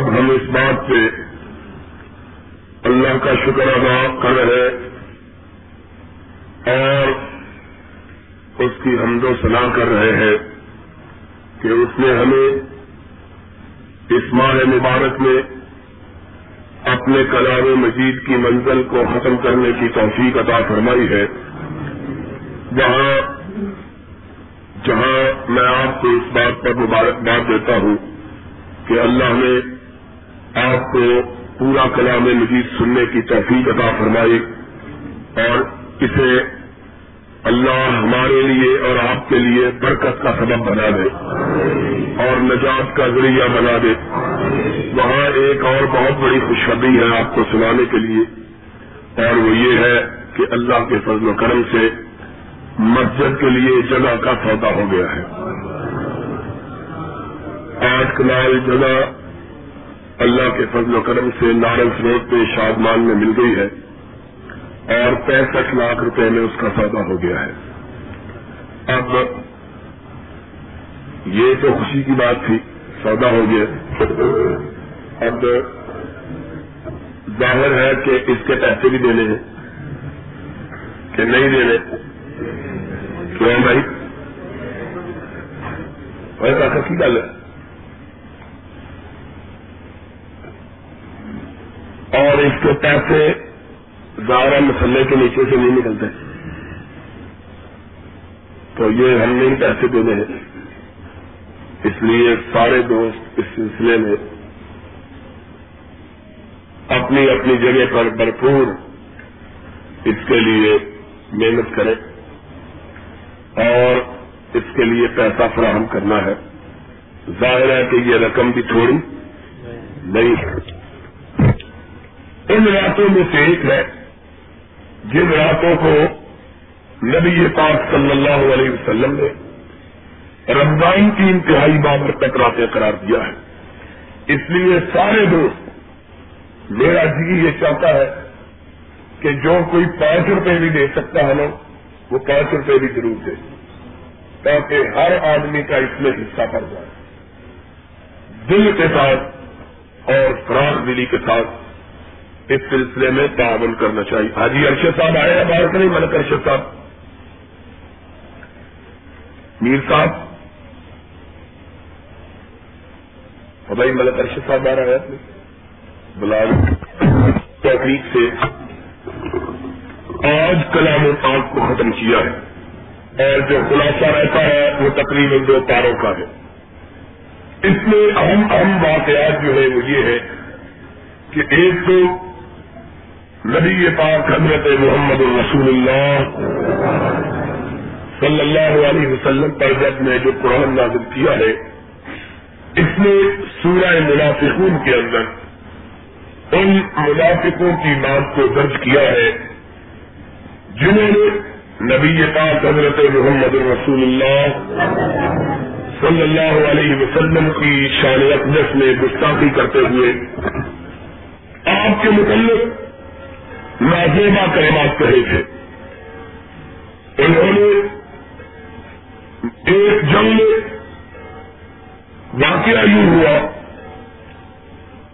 ساتھ ہم اس بات سے اللہ کا شکر ادا کر رہے اور اس کی حمد و ثنا کر رہے ہیں کہ اس نے ہمیں اس ماہ مبارک میں اپنے کلام مجید کی منزل کو ختم کرنے کی توفیق عطا فرمائی ہے جہاں میں آپ کو اس بات پر مبارکباد دیتا ہوں کہ اللہ نے آپ کو پورا کلام مجید سننے کی توفیق عطا فرمائی اور اسے اللہ ہمارے لیے اور آپ کے لیے برکت کا سبب بنا دے اور نجات کا ذریعہ بنا دے۔ وہاں ایک اور بہت بڑی خوشخبری ہے آپ کو سنانے کے لیے اور وہ یہ ہے کہ اللہ کے فضل و کرم سے مسجد کے لیے جگہ کا سودا ہو گیا ہے۔ 8 کنال جگہ اللہ کے فضل و کرم سے نارنس روڈ پہ شادمان میں مل گئی ہے اور 65 لاکھ روپے میں اس کا سودا ہو گیا ہے۔ اب یہ تو خوشی کی بات تھی، سودا ہو گیا۔ اب ظاہر ہے کہ اس کے پیسے بھی دینے ہیں کہ نہیں دینے؟ کیوں بھائی ایسا کی گل ہے؟ اور اس کے پیسے زارا مسلح کے نیچے سے نہیں نکلتے، تو یہ ہم نہیں پیسے دینے ہیں۔ اس لیے سارے دوست اس سلسلے میں اپنی اپنی جگہ پر بھرپور اس کے لیے محنت کریں اور اس کے لیے پیسہ فراہم کرنا ہے۔ ظاہر ہے کہ یہ رقم بھی تھوڑی نہیں ہے۔ ان راتوں میں سے ایک ہے جن راتوں کو نبی پاک صلی اللہ علیہ وسلم نے رمضان کی انتہائی بابر تک راتیں قرار دیا ہے۔ اس لیے سارے دوست میرا جی یہ چاہتا ہے کہ جو کوئی 5 روپے بھی دے سکتا ہے نا وہ 5 روپے بھی ضرور دے تاکہ ہر آدمی کا اس میں حصہ پڑ جائے، دل کے ساتھ اور فراغ دلی کے ساتھ اس سلسلے میں تعاون کرنا چاہیے۔ حاجی ارشد صاحب آئے ہیں بارک نہیں ملک ارشد صاحب، میر صاحب، بھائی ملک ارشد صاحب آ رہا ہے بلال تحقیق سے۔ آج کلام پاک کو ختم کیا ہے اور جو خلاصہ رہتا ہے وہ تقریباً 2 پاروں کا ہے۔ اس میں اہم واقعات جو ہے وہ یہ ہے کہ ایک تو نبی پاک حضرت محمد رسول اللہ صلی اللہ علیہ وسلم پر جب نے جو قرآن نازل کیا ہے اس نے سورہ منافقون کے اندر ان منافقوں کی نام کو درج کیا ہے جنہوں نے نبی پاک حضرت محمد رسول اللہ صلی اللہ علیہ وسلم کی شان اقدس میں گستاخی کرتے ہوئے آپ کے متعلق نازیبہ کلمات کہے تھے۔ انہوں نے ایک جنگ میں واقعہ یوں ہوا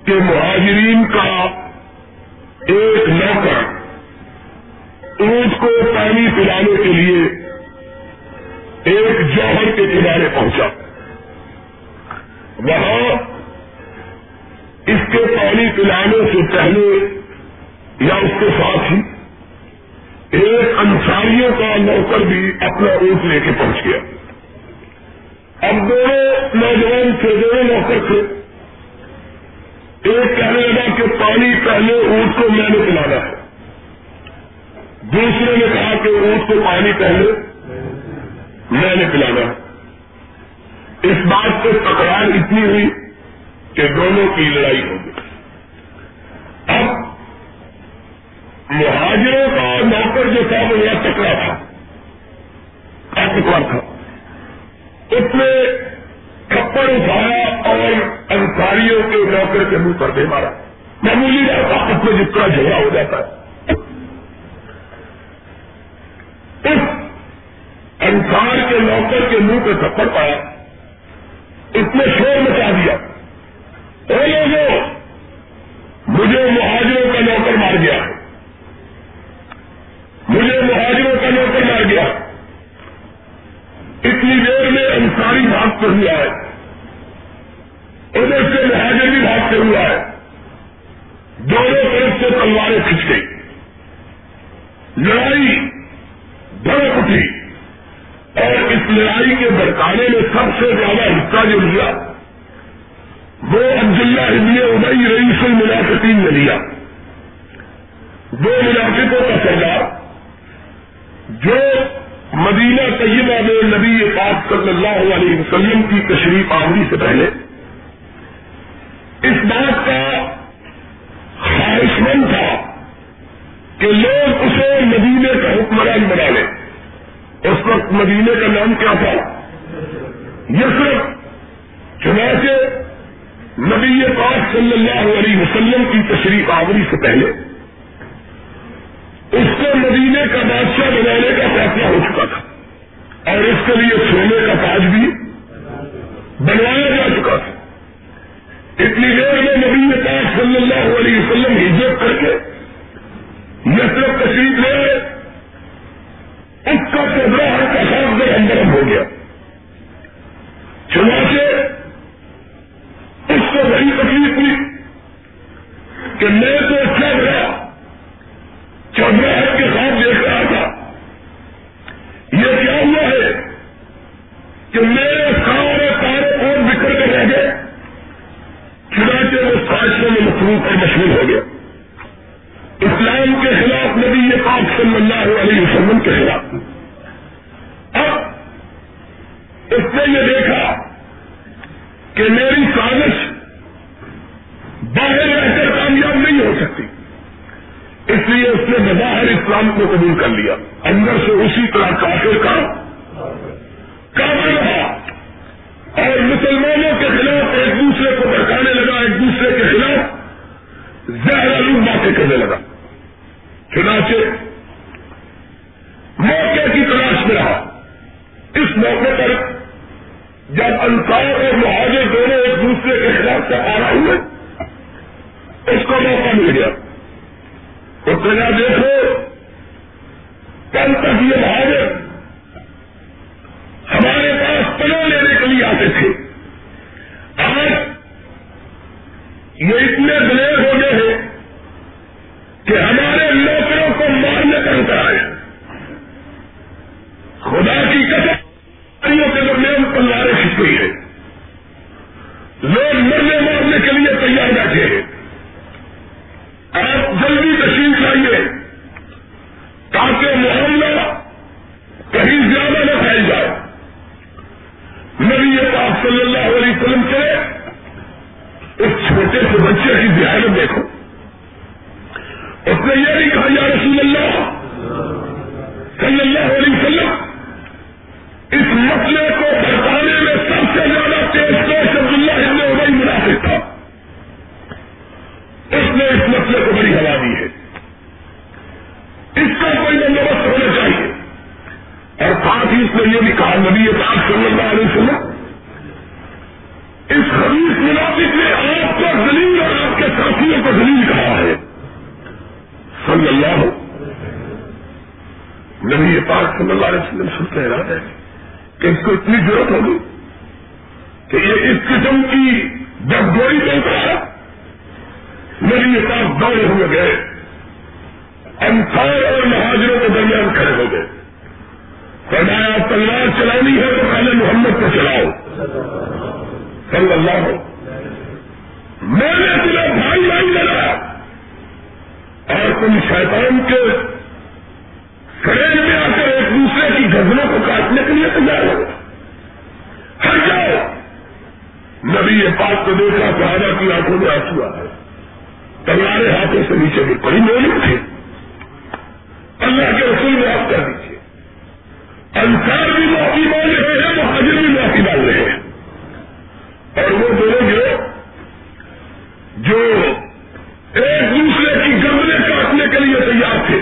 کہ مہاجرین کا ایک نوکر اونٹ کو پانی پلانے کے لیے ایک جوہر کے کنارے پہنچا، وہاں اس کے پانی پلانے سے پہلے یا اس کے ساتھ ہی ایک انصاریوں کا نوکر بھی اپنا اونٹ لے کے پہنچ گیا۔ اب دونوں نوجوان سے دونوں نوکر تھے، ایک کہنے لگا کہ پانی پہلے اونٹ کو میں نے پلانا ہے، دوسرے نے کہا کہ اونٹ کو پانی پہلے میں نے پلانا ہے۔ اس بات پہ تکرار اتنی ہوئی کہ دونوں کی لڑائی ہو گئی۔ اب مہاجروں کا نوکر جو تھا وہ ٹکرا تھا، اس نے تھپڑ اٹھایا اور انصاریوں کے نوکر کے منہ پر دے مارا۔ معمولی طاقت میں جس طرح جھگڑا ہو جاتا ہے، اس انصار کے نوکر کے منہ پہ تھپڑ پایا، اس نے شور مچا دیا، اے لوگوں مجھے مہاجروں کا نوکر مار گیا، مجھے مہاجروں کا نوکر مار گیا، اتنی دیر میں انصاری بھاگتے ہوئے آئے، ادھر سے مہاجر بھی بھاگتے ہوئے آئے، دونوں طرف سے تلواریں کھنچ گئی، لڑائی بھڑک اٹھی، اور اس لڑائی کے بھڑکانے میں سب سے زیادہ حصہ جو لیا وہ عبداللہ ابن ابی رئیس المنافقین نے لیا، وہ منافقوں کا سردار جو مدینہ طیبہ میں نبی پاک صلی اللہ علیہ وسلم کی تشریف آوری سے پہلے اس بات کا خواہش مند تھا کہ لوگ اسے مدینے کا حکمران بنا لیں. اس وقت مدینے کا نام کیا تھا؟ یثرب. چنانچہ نبی پاک صلی اللہ علیہ وسلم کی تشریف آوری سے پہلے اس کو مدینے کا بادشاہ بنانے کا فیصلہ ہو چکا تھا، اور اس کے لیے سونے کا تاج بھی بنوایا جا چکا تھا. اتنی دیر میں نبی پاک صلی اللہ علیہ وسلم ہجرت کر کے یثرب تشریف لے، اس کا سبرا ہر کا ساتھ گرم گرم ہو گیا. چنانچہ اس کو بڑی تکلیف ہوئی کہ میں تو چبراہٹ کے ساتھ دیکھ رہا تھا، یہ کیا ہوا ہے کہ میرے سارے تارے اور بکھر کے رہ گئے. چنانچہ وہ سازشوں میں مصروف اور مشغول ہو گیا، اسلام کے خلاف، نبی پاک صلی اللہ علیہ وسلم کے خلاف. اب اس نے یہ دیکھا کہ میری سازش باہر رہ کر کامیاب نہیں ہو سکتی، اس لیے اس نے بظاہر اسلام کو قبول کر لیا، اندر سے اسی طرح کافر کا کافر رہا، اور مسلمانوں کے خلاف ایک دوسرے کو بھڑکانے لگا، ایک دوسرے کے خلاف زہریلی باتیں کرنے لگا. چنانچہ موقع کی تلاش میں رہا. اس موقع پر جب انصار اور مہاجر دونوں ایک دوسرے کے خلاف سے آ رہے ہوئے، اس کو موقع مل گیا. کہا دیکھو، کل تک یہ مہاجر ہمارے پاس پناہ لینے کے لیے آتے تھے، آج یہ اتنے دلیر ہو گئے ہیں کہ ہمارے نوکروں کو مارنے کا اترا ہے. خدا کی قسم کے درمیان پلواریں کھینچ گئی ہے، لوگ مرنے مارنے کے لیے تیار بیٹھے ہیں. آپ جلدی تشریف لائیے تاکہ معاملہ کہیں زیادہ نہ پھیل جائے. نبی پاک صلی اللہ علیہ وسلم سے اس چھوٹے سے بچے کی ذہانت دیکھو، اس نے یہ بھی کہا، یا رسول اللہ صلی اللہ علیہ وسلم، اس مسئلے کو بتانے میں سب سے زیادہ تیز پیش عبداللہ ابن ابی منافق تھا، اس نے اس مسئلے کو بڑی ہوا دی ہے، اس کا کوئی بندوبست ہونا چاہیے. اور ساتھ ہی اس نے یہ بھی کہا، نبی پاک صلی اللہ علیہ وسلم، اس خبیث منافق نے آپ کو ذلیل اور آپ کے ساتھیوں کو ذلیل کہا ہے. صلی اللہ نبی پاک صلی اللہ علیہ وسلم سنتے حیران ہے کہ اس کو اتنی ضرورت ہوگی کہ یہ اس قسم کی بدگوئی کرتا ہے. نبی پاک دوڑے ہوئے گئے، انصار اور مہاجروں کے درمیان کھڑے ہو گئے. فرمایا تلوار چلانی ہے تو پہلے محمد کو چلاؤ صلی اللہ علیہ وسلم. میں نے تمہیں بھائی بھائی لگایا اور تم شیطان کے فریب میں آ کر ایک دوسرے کی گردنوں کو کاٹنے کے لیے تیار ہو، ہٹ جاؤ. نبی پاک کو دیکھا، صحابہ کی آنکھوں میں آنسو آ گئے، تلواریں ہاتھوں سے نیچے بھی پڑی نہیں تھی. اللہ کے رسول میں آپ کر دیجیے، انصار بھی معافی مانگ رہے ہیں، مہاجر بھی معافی مانگ رہے ہیں، اور وہ دونوں جو ایک دوسرے کی گردنیں کاٹنے کے لیے تیار تھے،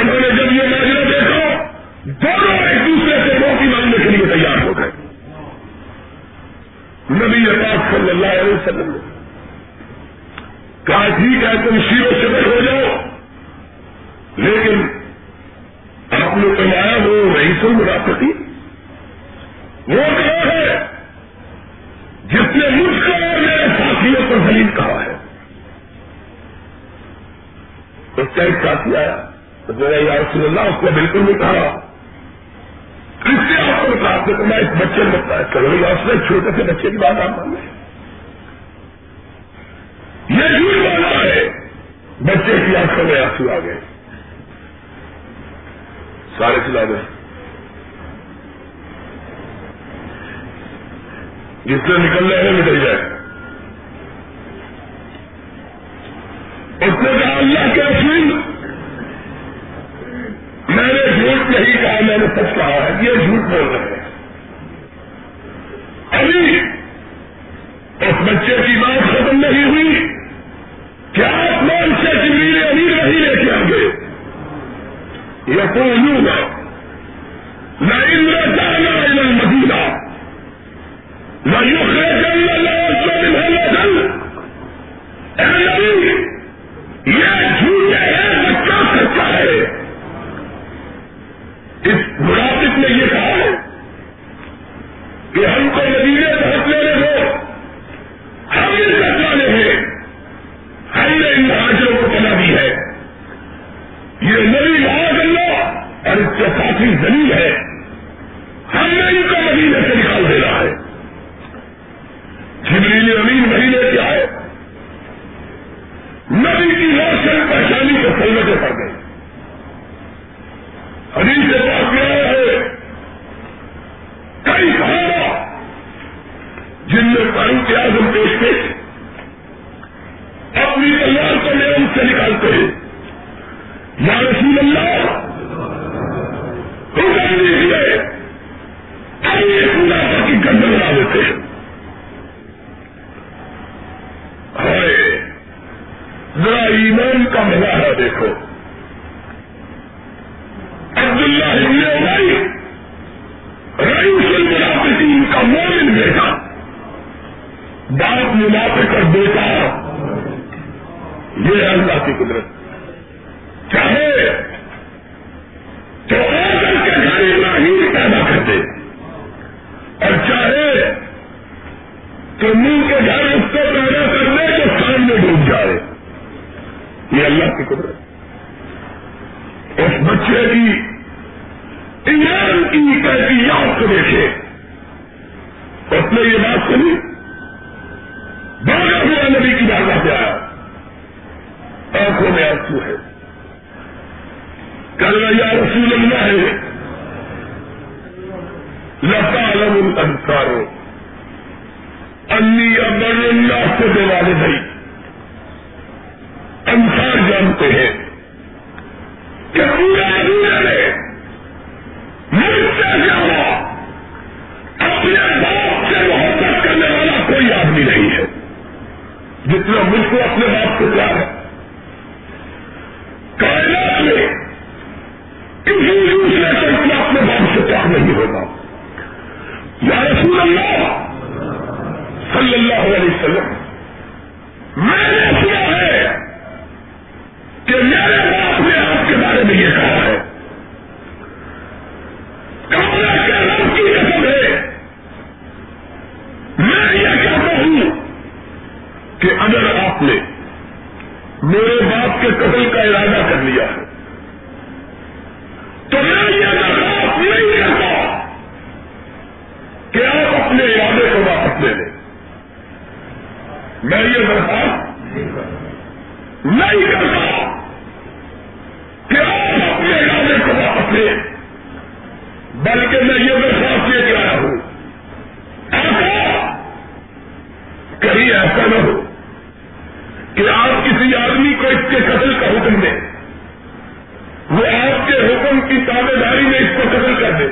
انہوں نے جب یہ ماجرہ دیکھا، دونوں ایک دوسرے سے معافی مانگنے کے لیے تیار ہو گئے. نبی پاک صلی اللہ علیہ وسلم کہا ٹھیک ہے تم شیو شکر ہو جاؤ لیکن آپ نے کمایا وہ رئیس المرافقی وہ کہا ہے جس نے مجھ کو اور میرے ساتھیوں کو ذلیل کہا ہے. اس کا ایک ساتھی آیا تو میرا یا رسول اللہ اس نے بالکل نہیں کہا اس سے آپ کو کہا کہ تمہیں اس بچے نے بتایا چلو یا اس نے چھوٹے سے بچے کی بات آپ مان لیں یہ جھوٹ بولنا ہے. بچے کی آنکھوں میں آنسو آ گئے سارے چلا گئے. جس سے نکلنا ہے نکل جائے. اس نے کہا اللہ کے رسول میں نے جھوٹ نہیں کہا میں نے سچ کہا ہے یہ جھوٹ بول رہے ہیں. ابھی اس بچے کی بات ختم نہیں ہوئی کیا آسمان سے جبریل امین نہیں لے کے آئیں گے. یقولون لئن رجعنا إلى المدینہ ليخرجن الأعز منها الأذل. اے نبی یہ جھوٹ ہے بچہ سچا ہے. اس منافق نے یہ کہا ہے کہ ہم کو مدینے پہنچنے میں ہو ہم یہ سچانے ہیں ہم نے ان حاجروں کو بنا دی ہے یہ نبی معاذ اللہ اور اس کے ساتھی ذلیل ہے ہم نے ان کو مدینے سے نکال دینا ہے. جبریل امین مدینے کے آئے نبی کی روشن پہچانی کو سلوٹے پڑ گئی. حدیث سے بات کیا ہے کئی صحابہ جن میں فاروق اعظم پیش تھے اپنی تلوار کو میدان سے نکالتے ہیں یا رسول اللہ حکم دیجیے ابھی اس منافق کی گردن اڑا دیتے ہیں. ذرا ایمان کا مظاہرہ دیکھو. عبداللہ بن ابی رئیس المنافقین کا مومن بیٹا باپ منافق اور بیٹا یہ اللہ کی قدرت چاہے تو آدم کے گھر ابراہیم پیدا کر دے اور چاہے تو منہ کے گھر اس کو پیدا کر دے جو سامنے ڈوب جائے یہ اللہ کی قدرت. اس بچے کی ایمان کی کیفیت کو دیکھے. اس نے یہ بات سنی بھاگا ہوا نبی کی بارگاہ سے آیا آنکھوں میں آنسو ہے کہہ رہا یا رسول اللہ ہے لتعلم الانصار انی ابر اللہ سے دے والے بھائی انصار جانتے ہیں کہ پورا دنیا میں مجھ سے زیادہ اپنے باپ سے محبت کرنے والا کوئی آدمی نہیں ہے جتنا مجھ کو اپنے باپ سے پیار ہے. کائنات میں کسی دوسرے کو اتنا اپنے باپ سے پیار نہیں ہوگا. یا رسول اللہ صلی اللہ علیہ وسلم میں نے سنا ہے کہ میرے باپ نے آپ کے بارے میں یہ کہا ہے کمرے کے رب کی قسم ہے میں یہ کہتا ہوں کہ اگر آپ نے میرے باپ کے قتل کا ارادہ کر لیا ہے تو میں یہ برداشت نہیں کرتا کہ آپ اپنے ارادے کو واپس لے لیں. میں یہ برداشت نہیں کرتا کہ آپ اپنے ارادے کو واپس لیں بلکہ میں یہ برداشت لے کے آیا ہوں ایسا کہیں ایسا نہ ہو کہ آپ کسی آدمی کو اس کے قتل کا حکم دیں وہ آپ کے حکم کی تابع داری میں اس کو قتل کر دے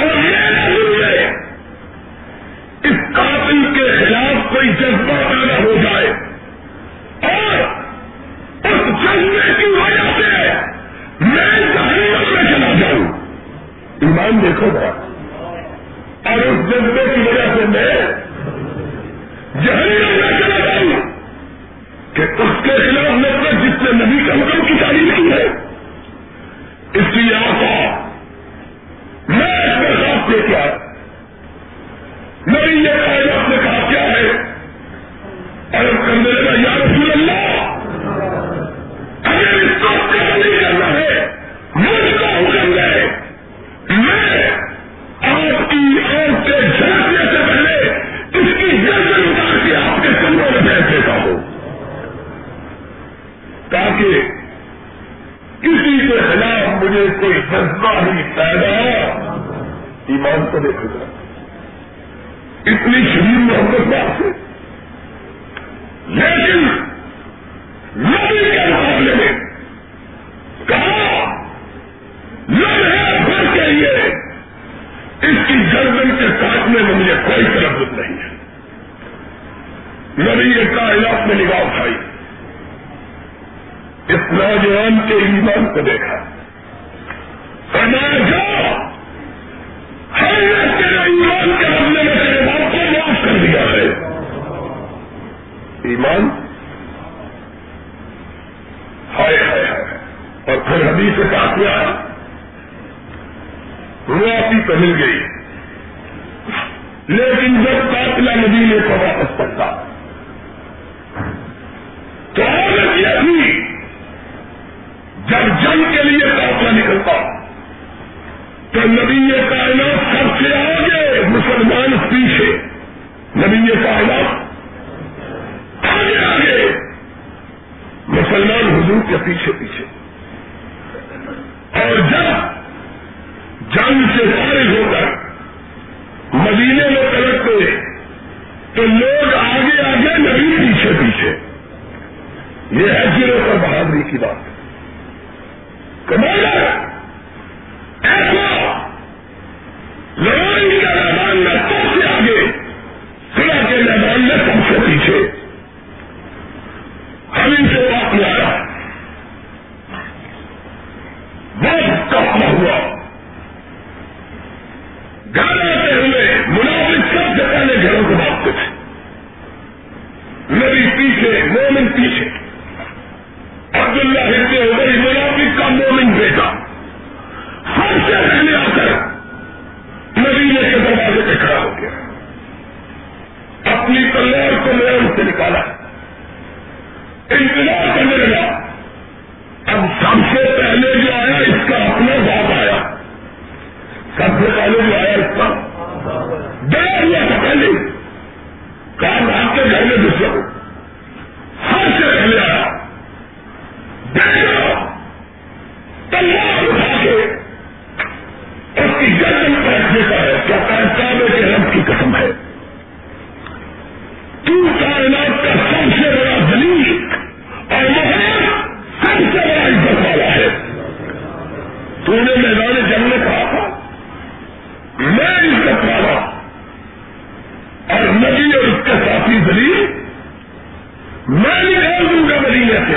اور یہ نہ ہوئے اس قاتل کے خلاف کوئی جذبہ پیدا ہو جائے اور اس جذبے کی وجہ سے میں جہنم میں چلا جاؤں. ایمان دیکھو گا اور اس جذبے کی وجہ سے میں جہنم میں چلا جاؤں. کہ اس کے خلاف نفرت جس نے نبی کا حکم کی جاری نہیں ہے. اس لیے آقا میں اپنے ساتھ پہ کیا میری یہ کائنات نے کہا کیا ہے؟ عرض کرنے لگا یا رسول اللہ اگر اس کو کام نہیں کرنا ہے مجھ کا حکم ہے میں آپ کی آنکھ کے جھانکنے سے پہلے اس کی گردن اتار کے آپ کے کمروں میں بیٹھ دیتا ہوں تاکہ کسی کے خلاف مجھے کوئی جذبہ بھی پیدا ایمان کو دیکھے گا. اتنی شدید محبت بات ہے لیکن نبی کے معاملے میں کہا لمحے بھر کے لیے اس کی گردن کے کاٹنے میں مجھے کوئی تردد نہیں ہے. نبی یہ کائنات میں نگاہ اٹھائی اس نوجوان کے ایمان کو دیکھا فرمایا جا ہم نے تیرے ایمان کے بدلے میں تیرے باپ کو معاف کر دیا ہے. ایمان ہائے ہائے ہائے. اور پھر حدیث کے ساتھ میں آیا روایتی تو مل گئی لیکن جب قافلہ مدینے کو واپس پڑتا تو حالت یہ تھی جب جنگ کے لیے قافلہ نکلتا تو نبی کائنات سب سے آگے مسلمان پیچھے نبی کائنات آگے آگے مسلمان حضور کے پیچھے پیچھے. اور جب جنگ سے فارغ ہو کر مدینے میں پلٹ گئے تو لوگ آگے آگے نبی پیچھے پیچھے. یہ ہے جیروں پر بہادری کی بات. ایسا لڑائی کے میدان میں سب سے آگے خلا کے میدان میں سب سے پیچھے. ہمیں سے بات میں آیا بہت کپڑا ہوا گھر آتے ہوئے منافق سب سے پہلے گھروں کو بانٹتے تھے. نبی پیچھے مومن پیچھے. عبداللہ ہلتے ہو گئی منافق کا مومن بیٹا ہر سے پہلے آ کر مدینے کے دروازے پہ کھڑا ہو گیا. اپنی تلوار کو میدان سے نکالا انتظار کرنے لگا. اب سب سے پہلے جو آیا اس کا اپنا باپ آیا. سب سے پہلے جو آیا اس کا ڈرا ہوا تھا پہلے کام آپ کے گھر میں دوسرے کو ہر سے پہلے آیا تلوار اٹھا کے اس کی گردن پلٹ دیتا ہے. کیا کعبے کے رب کی قسم ہے تو کائنات کا سب سے بڑا دلیل اور محمد سب سے بڑا عزت والا ہے. تو نے میدان جنگ میں کہا تھا میں عزت والا اور نبی اور اس کے ساتھی دلیل میں نکال دوں گا مدینے سے.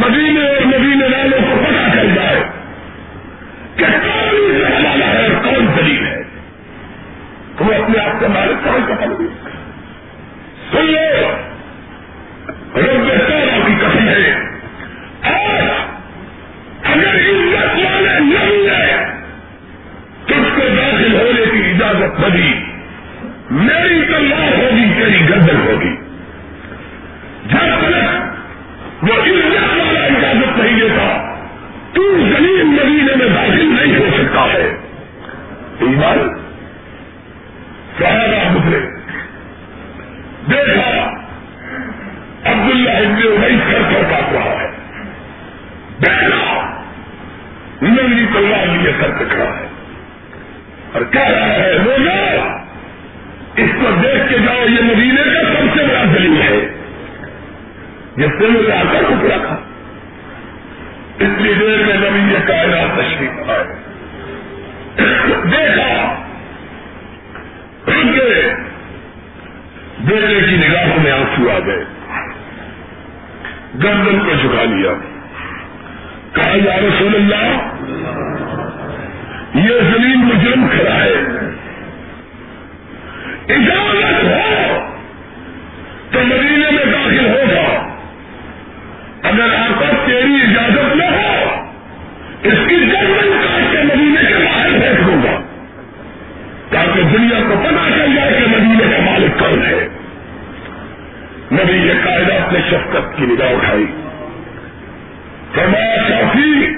مدینے اور مدینے والوں کو پتا چل جائے کہ کون رہنے والا ہے اور کون دلیل ہے. تم اپنے آپ کے مالک کون پکڑ دے سن لو رب کی کمی ہے. اور اگر عزت والے نہیں ہے تجھ کو داخل ہونے کی اجازت نہ دی میری تلوار ہوگی تیری گردن ہوگی. جب تک وہ عزت والا اجازت نہیں دیتا تو زمین مدینے میں داخل نہیں ہو سکتا ہے. ایمان صحابہ گزرے دیکھا عبداللہ ابن ابی سر پر کاٹ رہا ہے دیکھا نبی تلوار لیے سر پہ کھڑا ہے اور کہہ رہا ہے وہ لوگ اس کو دیکھ کے جاؤ یہ مدینے کا سب سے بڑا دلیل ہے. یہ سن جا کر ٹکڑا تھا. اتنی دیر میں نبی یہ کائنات تشریف آئے دیکھا رک گئے. بیٹے کی نگاہوں میں آنسو آ گئے. گردن کو جھکا لیا. کہا یا رسول اللہ یہ زمین مجرم کھڑا ہے. اجازت ہو تو مدینے میں داخل ہوگا, اگر آپ کو تیری اجازت نہ ہو اس کی گردن کاٹ کے مدینے کے باہر پھینک دوں گا, تاکہ دنیا کو پتہ چل جائے کہ مدینے کا مالک کون ہے. نبی یہ کائنات نے شفقت کی نگاہ اٹھائی, فرمایا کافی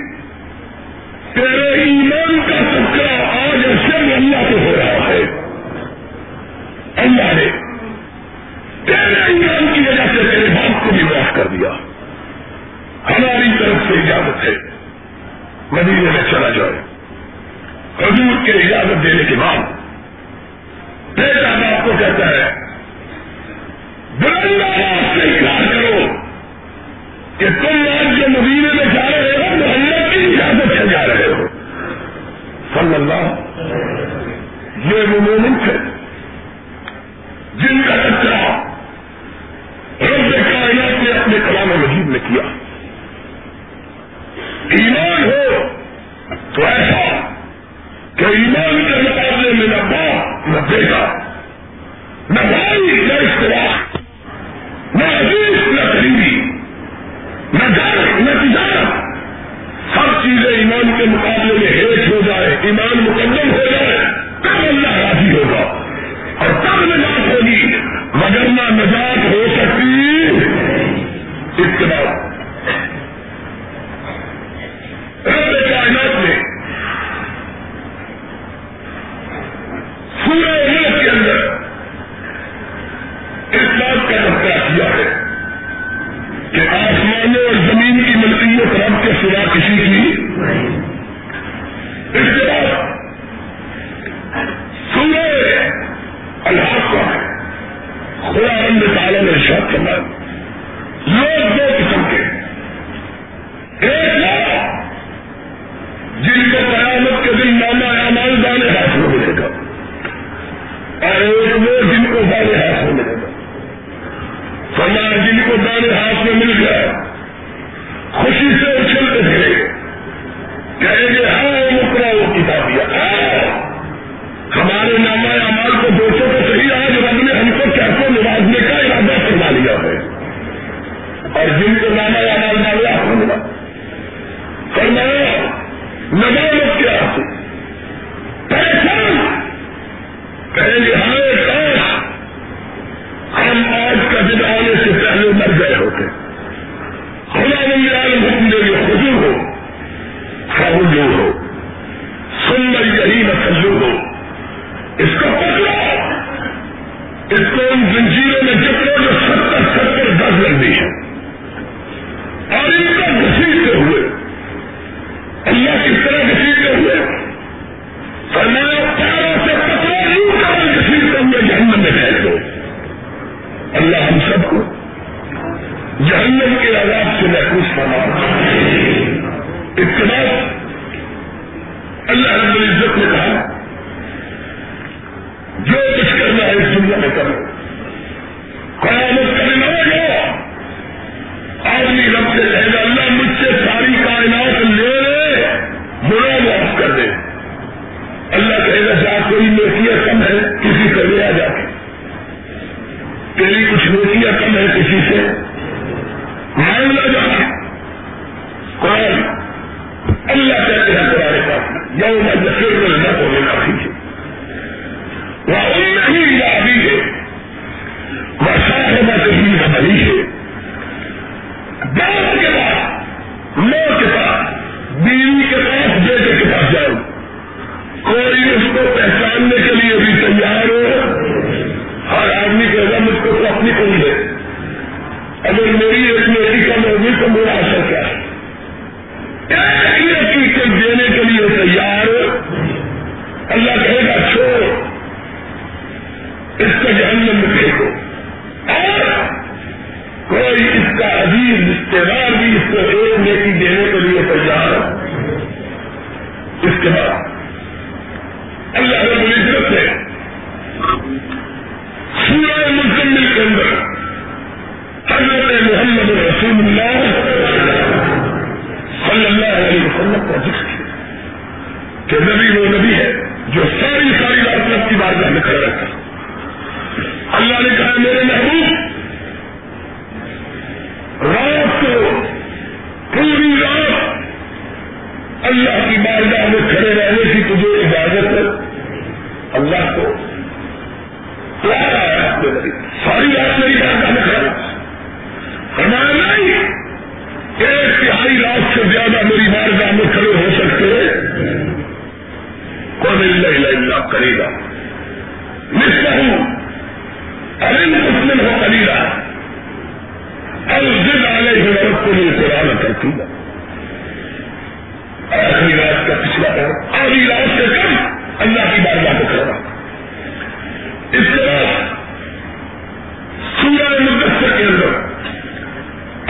تیرے ایمان کا سکرا آج صرف اللہ کو ہو رہا ہے. اللہ نے تیرے ایمان کی وجہ سے تیرے باپ کو بھی معاف کر دیا. ہماری طرف سے اجازت ہے مدینے میں چلا جائے. حضور کے اجازت دینے کے بعد بیٹا باپ کو کہتا ہے بلند آواز سے اقرار کرو کہ تم آج جو مدینے میں جا رہے ہو محمد کی اجازت سے جا رہے ہو صلی اللہ. یہ وہ مومن ہے جن کا تذکرہ رب کائنات نے اپنے کلام مجید میں کیا. ایمان ہو تو ایسا کہ ایمان کے مقابلے میں نہ باپ نہ بیٹا نہ بھائی نہ اختلاف نہ عزیز نہ قریبی نہ گھر نہ تجارت, سب چیزیں ایمان کے مقابلے میں ہیٹ ہو جائے, ایمان مقدم ہو جائے, تب اللہ راضی ہوگا اور تب نجات ہوگی, وگرنہ نجات ہو سکتی اتباع. رب کائنات نے سورہ ملک کے اندر اس بات کا تذکرہ کیا ہے کہ آسمانوں اور زمین کی ملکیت رب کے سوا کسی کی. اس کے بعد سورہ الحاق کا ہے, خدا رب تعالیٰ نے ارشاد فرمایا لوگ دو قسم کے, ایک لوگ جن کو قیامت کے دن نامہ اعمال دانے ہاتھ میں ملے گا, اور ایک وہ جن کو دانے ہاتھ میں ملے گا. فرمایا جن کو دانے ہاتھ میں مل گیا خوشی سے اچھلتے پھرے, کہیں گے ہاں مکرا وہ کتابیا, ہمارے نامہ اعمال کو دوستوں کو صحیح, آج رب نے ہم کو کیسے نوازنے کا ارادہ فرما لیا ہے. اور جن کو نامہ اعمال مانگا ہونا فرمایا نماز کیا پہچان, کہیں گے ہمیں کاش ہم آج کا دن آنے سے پہلے مر گئے ہوتے. خدا بندی عالم حکم دے گے حضور ہو خاجور ہو سندر یہی نسلو ہو, اس کو پکڑا, اس کو ان زنجیروں میں جتنے جو 70 گز لگی ہے, اور ان کو گھسیٹتے ہوئے اللہ کی طرح گھسیٹتے ہوئے فرمایا پیروں سے پکڑا یوں کر گھسیٹتے ہوئے جہنم میں پھینک دو. اللہ ہم سب کو جہنم کے عذاب سے محفوظ فرما. اس کے بعد اللہ رب العزت نے کہا جو کچھ کرنا ہے اس دنیا میں کرو, قیامت کا دن آئے گا آدمی رب سے کہے گا اللہ مجھ سے ساری کائنات لے لے برا معاف کر دے. اللہ کہے گا جا کوئی نیکیاں کم ہے کسی سے لے آ جا کے, تیری کچھ نیکیاں کم ہے کسی سے معاملہ جا. قرآن اللہ کہتے ہیں قرآن پاس یوم یفر المرء من اخیہ وأمه وأبيه وصاحبته وبنيه. باپ کے پاس, ماں کے پاس, بیوی کے پاس, بیٹے کے پاس جاؤ, کوئی اس کو پہچاننے کے لیے بھی تیار ہو. ہر آدمی کے گا مجھ کو اپنی کمی ہے, اگر میری ایک نیکی کم ہوگی تو میرا اثر کیا ہے. ایک نیکی کو دینے کے لیے تیار ہو. اللہ کہے گا چھوڑ, اس کو جہنم میں پھینکو. اور کوئی اس کا عزیز رشتے دار بھی اس کو ایک نیکی دینے کے لیے تیار. اس کے بعد اللہ رب العزت نے سورہ مزمل کے اندر حضرت محمد رسول اللہ صلی اللہ علیہ وسلم کا ذکر کیا کہ نبی وہ نبی ہے جو ساری ساری رات رب کی بارگاہ میں کھڑا رہتا. اللہ نے کہا میرے محبوب رات کو پوری رات اللہ کی بارگاہ میں کھڑے رہنے کی تجھے اجازت ہے. اللہ کو ساری رات میری بارگاہ میں کھڑا ہمارا نہیں ایک تہائی رات سے زیادہ میری بارگاہ میں کھڑے ہو سکتے کون اللہ کرے گا مشتا ہوں ارے مسلم ہو کرے گا الگ آنے کی ضرورت کو یہ قرآن کرتی گا. آخری رات کا پچھلا ہے آخری رات سے کم اللہ کی بارگاہ میں کھڑا. اس طرح سورہ مدثر کے اندر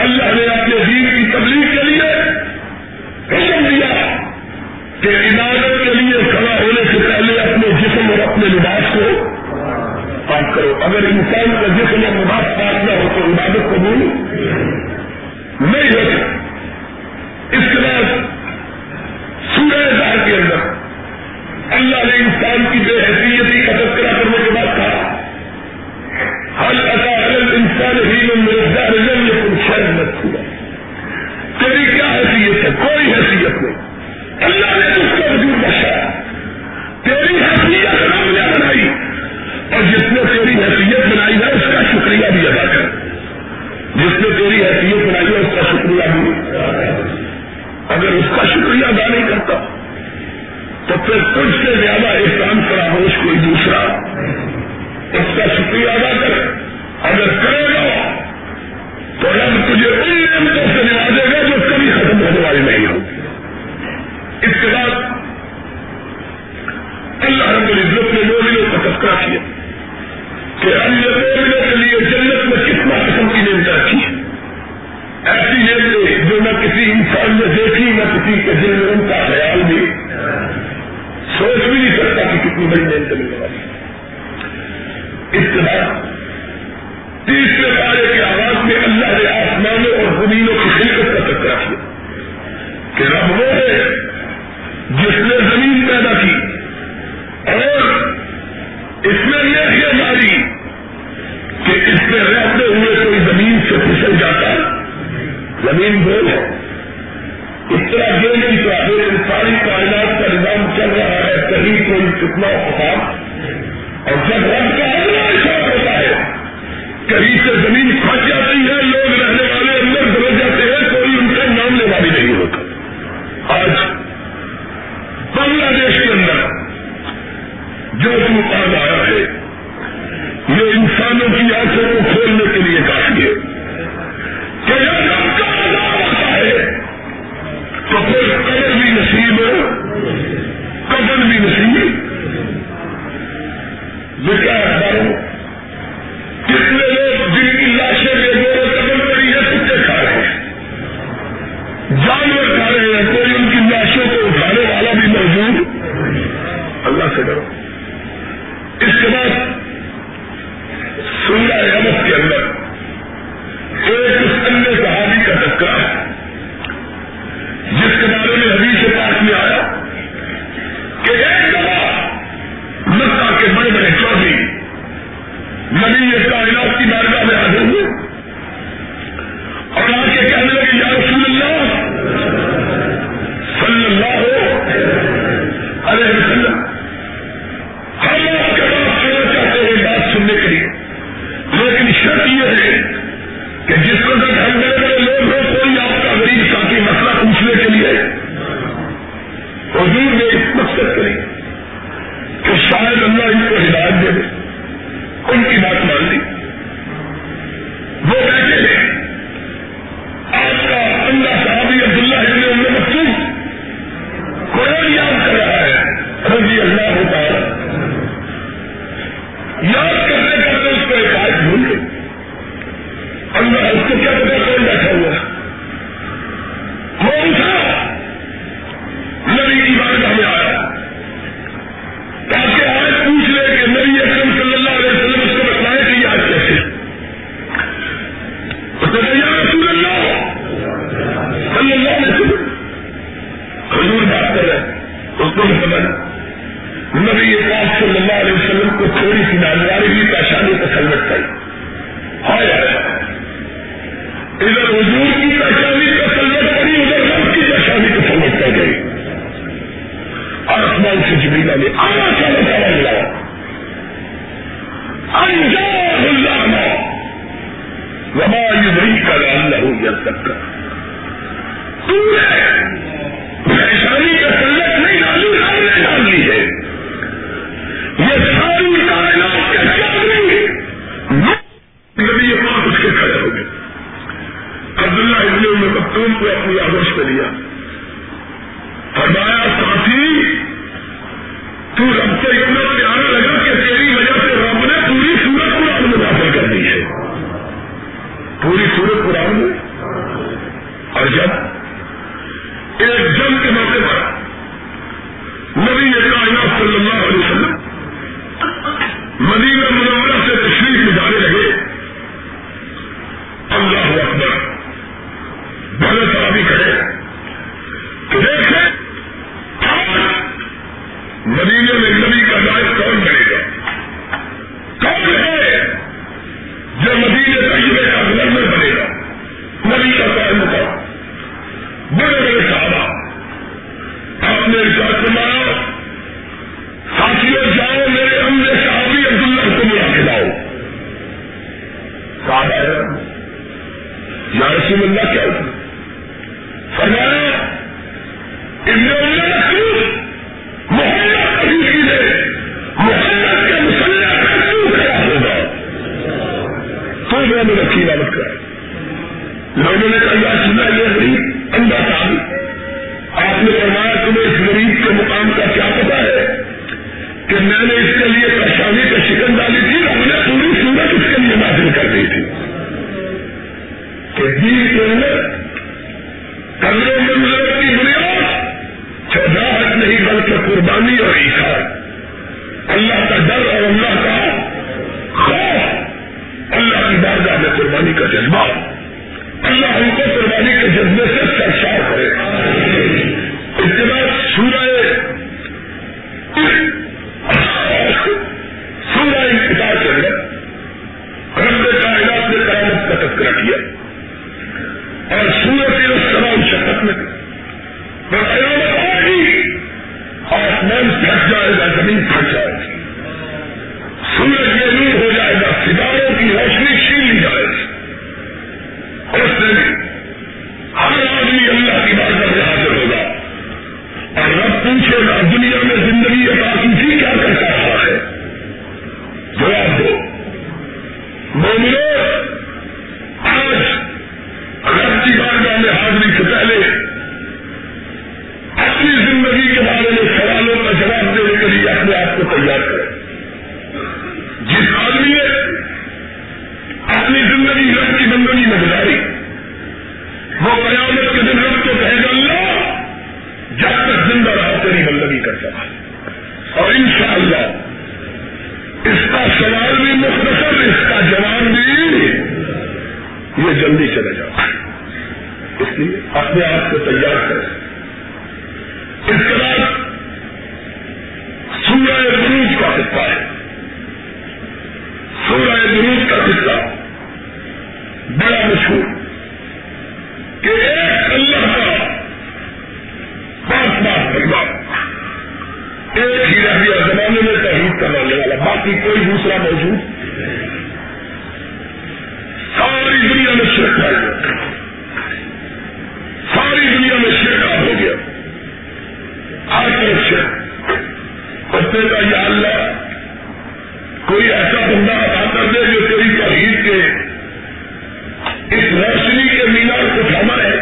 اللہ نے اپنے دین کی تبلیغ کے لیے حکم دیا کہ عبادت کے لیے کھڑا ہونے سے پہلے اپنے جسم اور اپنے لباس کو پاک کرو. اگر انسان کا جسم اور لباس پاک نہ ہو تو عبادت قبول نہیں ہوتی. اس کے بعد سورہ دار کے اندر اللہ نے انسان کی بے حیثیتی کا تذکرہ کرنے کے بعد کہا حل اتا حل انسان ہی تیری کیا حیثیت ہے؟ کوئی حیثیت نہیں. اللہ نے تجھ کو وجود بخشا تیری حیثیت رب نے بنائی اور جس نے تیری حیثیت بنائی ہے اس کا شکریہ بھی ادا کر. جس نے تیری حیثیت بنائی ہے اس کا شکریہ بھی اگر اس کا شکریہ ادا نہیں کرتا تو پھر تجھ سے زیادہ احسان فراموش کوئی دوسرا اس کا شکریہ ادا کرے. اگر کرے گا تو رب تجھے ان نعمتوں سے نوازے گا جو کبھی ختم ہونے والی نہیں ہوگی. اس کے بعد اللہ رب العزت نے مومنوں کا تذکرہ کیا کہ ہم نے مومنوں کے لیے جنت میں کتنا قسم کی نعمتیں رکھی ہیں. ایسی نعمتیں جو نہ کسی انسان نے دیکھی نہ کسی کے دل میں ان کا خیال بھی سوچ بھی نہیں سکتا کہ کتنی بڑی نعمتیں ملنے والی ہیں. اس کے بعد تیسرے پارے کے آغاز میں اللہ نے آسمانوں اور زمینوں کی خلقت کا تذکرہ کیا کہ رب وہ ہے جس نے زمین پیدا کی اور اس نے یہ ماری کہ اس میں رہتے ہوئے کوئی زمین سے پھسل جاتا ہے. زمین گول ہے اس طرح گول کی طرح انسانی کائنات کا نظام چل رہا ہے کہیں کوئی کتنا فساد اور جب رب کا اگلا اشارہ ہوتا ہے کہیں سے زمین پھنس جاتی ہے لوگ رہنے والے اندر گھر جاتے ہیں کوئی ان کا نام لینے والی نہیں ہوتا. آج بنگلہ دیش کے اندر جو طوفان آیا ہے یہ انسانوں کی آنکھوں کو کھولنے کے لیے کافی ہے کہ جب رب کا عذاب آتا ہے تو پھر قبر بھی نصیب ہے قبر بھی نصیب. یہ کیا ہے کتنے لوگ جن کی لاشیں لے گئے قتل کری ہے کتے کھا رہے ہیں جانور کھا رہے ہیں کوئی ان کی لاشوں کو اٹھانے والا بھی موجود. اللہ سے ڈرو. اس کے بعد سورہ یمس کے اندر ایک اس اندر صحابی کا تذکرہ ہے جس کے بارے میں حدیث پاک میں آیا کہ ایک دفعہ مکہ کے بڑے بڑے چودھری نبی کائنات کی بارگاہ میں حاضر ہوئے اور آ کے کہنے لگے یا رسول اللہ صلی اللہ علیہ وسلم ہم آپ کے پاس آنا چاہتے ہیں بات سننے کے لیے لیکن شرط یہ ہے کہ جس کو تک ہم بڑے بڑے لوگ ہو کوئی آپ کا غریب ساتھی مسئلہ پوچھنے کے لیے حضور نے اس مقصد کے لیے کہ شاید اللہ ان کو ہدایت دے دے ان کی بات مان لی. وہ بیٹھے ہیں آپ کا اللہ صحابی عبداللہ ابن ام مکتوم قرآن یاد کر رہا ہے رضی اللہ تعالیٰ. یاد کرتے کرتے اس کو ایک آیت بھول گئی. اللہ اس کو کیا پتا کون بیٹھا ہوا ہے. وہ اٹھا نبی کی بارگاہ میں آیا تاکہ آج پوچھ لے کہ نبی اکرم صلی اللہ علیہ وسلم یا رسول اللہ صلی اللہ علیہ وسلم حضور بات کر رہے اس کو بھی سمجھ نبی پاک صلی اللہ علیہ وسلم کو تھوڑی سی ناگواری پیشانی تسلط پائی. ہاں ادھر حضور کی پیشانی تسلط پڑی، ادھر رب کی پیشانی تسلط پڑ گئی. آسمان سے جبریل نے آنا چاہیے دعویٰ ملا انجام اللہ وما يدريك لعله يذكر. تم نے پیشانی تسلط نہیں ڈالی، ہم نے ڈال دی ہے. یہ ساری کائنات کے نبی پاک اس کے کھڑے ہو گئے. عبداللہ ابن ام مکتوم کو اپنی آغوش میں لیا، فرمایا ساتھی تو رب سے اتنا پیارا لگا کہ تیری وجہ سے رب نے پوری سورت قرآن میں داخل کر دی ہے، پوری سورت قرآن میں. اور جب ایک جنگ کے موقع پر نبی کائنات صلی اللہ علیہ وسلم مدینہ منورہ سے تشریف میں جانے لگے، اللہ اکبر بڑے صحابی کھڑے تو دیکھے مدینے میں نبی کا نائب کون بنے گا، کون ہے جو مدینے طیبے کا غلام بنے گا، نبی کا قائم ہوگا. بڑے بڑے صحابہ آپ نے ارشاد فرمایا ساتھیوں جاؤ میرے ہم نے صحابی عبداللہ کو ملا کے لاؤ. یا رسول اللہ کیا ہوگا؟ فرمایا ابن محمد کی نے محمد کے مسلح پر تو کھڑا ہوگا، تو میں نے رکھی عبادت کر. لوگوں نے کہا سنا یہ غریب اندر صاحب. آپ نے فرمایا تمہیں اس غریب کے مقام کا کیا پتا ہے کہ میں نے اس کے لیے پریشانی کا شکن ڈالی تھی، ہم نے پوری سورت اس کے لیے نازل کر دی تھی کہ دین کے اندر کمرے منظر کی بنیاد چھوڑاہٹ نہیں بلکہ قربانی اور ایثار، اللہ کا ڈر اور اللہ کا خوف، اللہ کی بارگاہ میں قربانی کا جذبہ. اللہ ہم کو قربانی کے جذبے سے سرشار کرے. اس کے بعد سورہ انقطاع کے اندر رب کائنات نے قیامت کا تذکرہ کیا اور سورۃ السماء شقت میں قیامت آئی، آسمان پھٹ جائے گا، زمین پھٹ جائے گی، سورج یہ نور ہو جائے گا، ستاروں کی روشنی چھین لی جائے گی. اور اس نے ہر آدمی اللہ کی بارگاہ میں حاضر ہوگا اور رب پوچھے گا دنیا میں زندگی عطا کی تھی کیا کرتا رہا ہے، جواب دو. مومنو آج رب کی بارگاہ میں حاضری سے پہلے اپنی زندگی کے بارے میں سوالوں کا جواب دینے کے لیے اپنے آپ کو تیار کریں. جس آدمی نے اپنی زندگی رب کی بندگی میں گزاری وہ قیامت کے دن رب کو کہے گا اللہ جب تک زندہ رہا تیری بندگی کرتا ہے. اور انشاءاللہ اس کا سوال بھی مختصر، اس کا جواب بھی یہ جلدی چلے جاؤ. اس لیے اپنے آپ کو تیار کریں. اس کے بعد سورہ بروج کا حصہ ہے. سورہ بروج کا حصہ بڑا مشہور کہ ایک اللہ کا پانچ بات پریوار، ایک ہی رہی اور زمانے میں تحریر کرنے والا، باقی کوئی دوسرا موجود. ساری دنیا میں شرک پایا گیا، ساری دنیا میں شرک ہو گیا. آج کل شرک کرنے کا یا اللہ کوئی ایسا بندہ عطا کر دے جو تیری تحریر کے اس روشنی کے مینار کو تھاما ہے.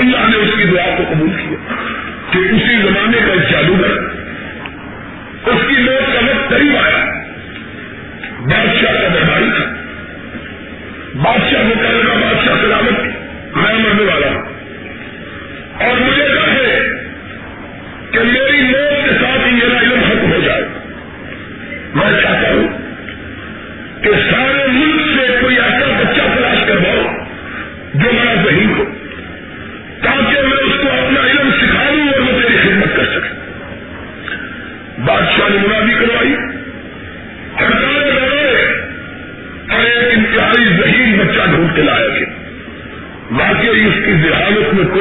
اللہ نے اس کی دعا کو قبول کیا کہ اسی زمانے کا جادوگر، اس کی موت کا وقت قریب آیا، بادشاہ کا درباری تھا، بادشاہ کو کہے گا بادشاہ سلامت میں مرنے والا ہوں اور مجھے ڈر ہے کہ میری موت کے ساتھ ہی میرا علم ختم ہو جائے. میں چاہتا ہوں کہ سارے ملک سے کوئی ایسا بچہ تلاش کرواؤ جو میرا ذہین ہو تاکہ میں اس کو اپنا علم سکھا دوں اور میں تیری خدمت کر سکوں.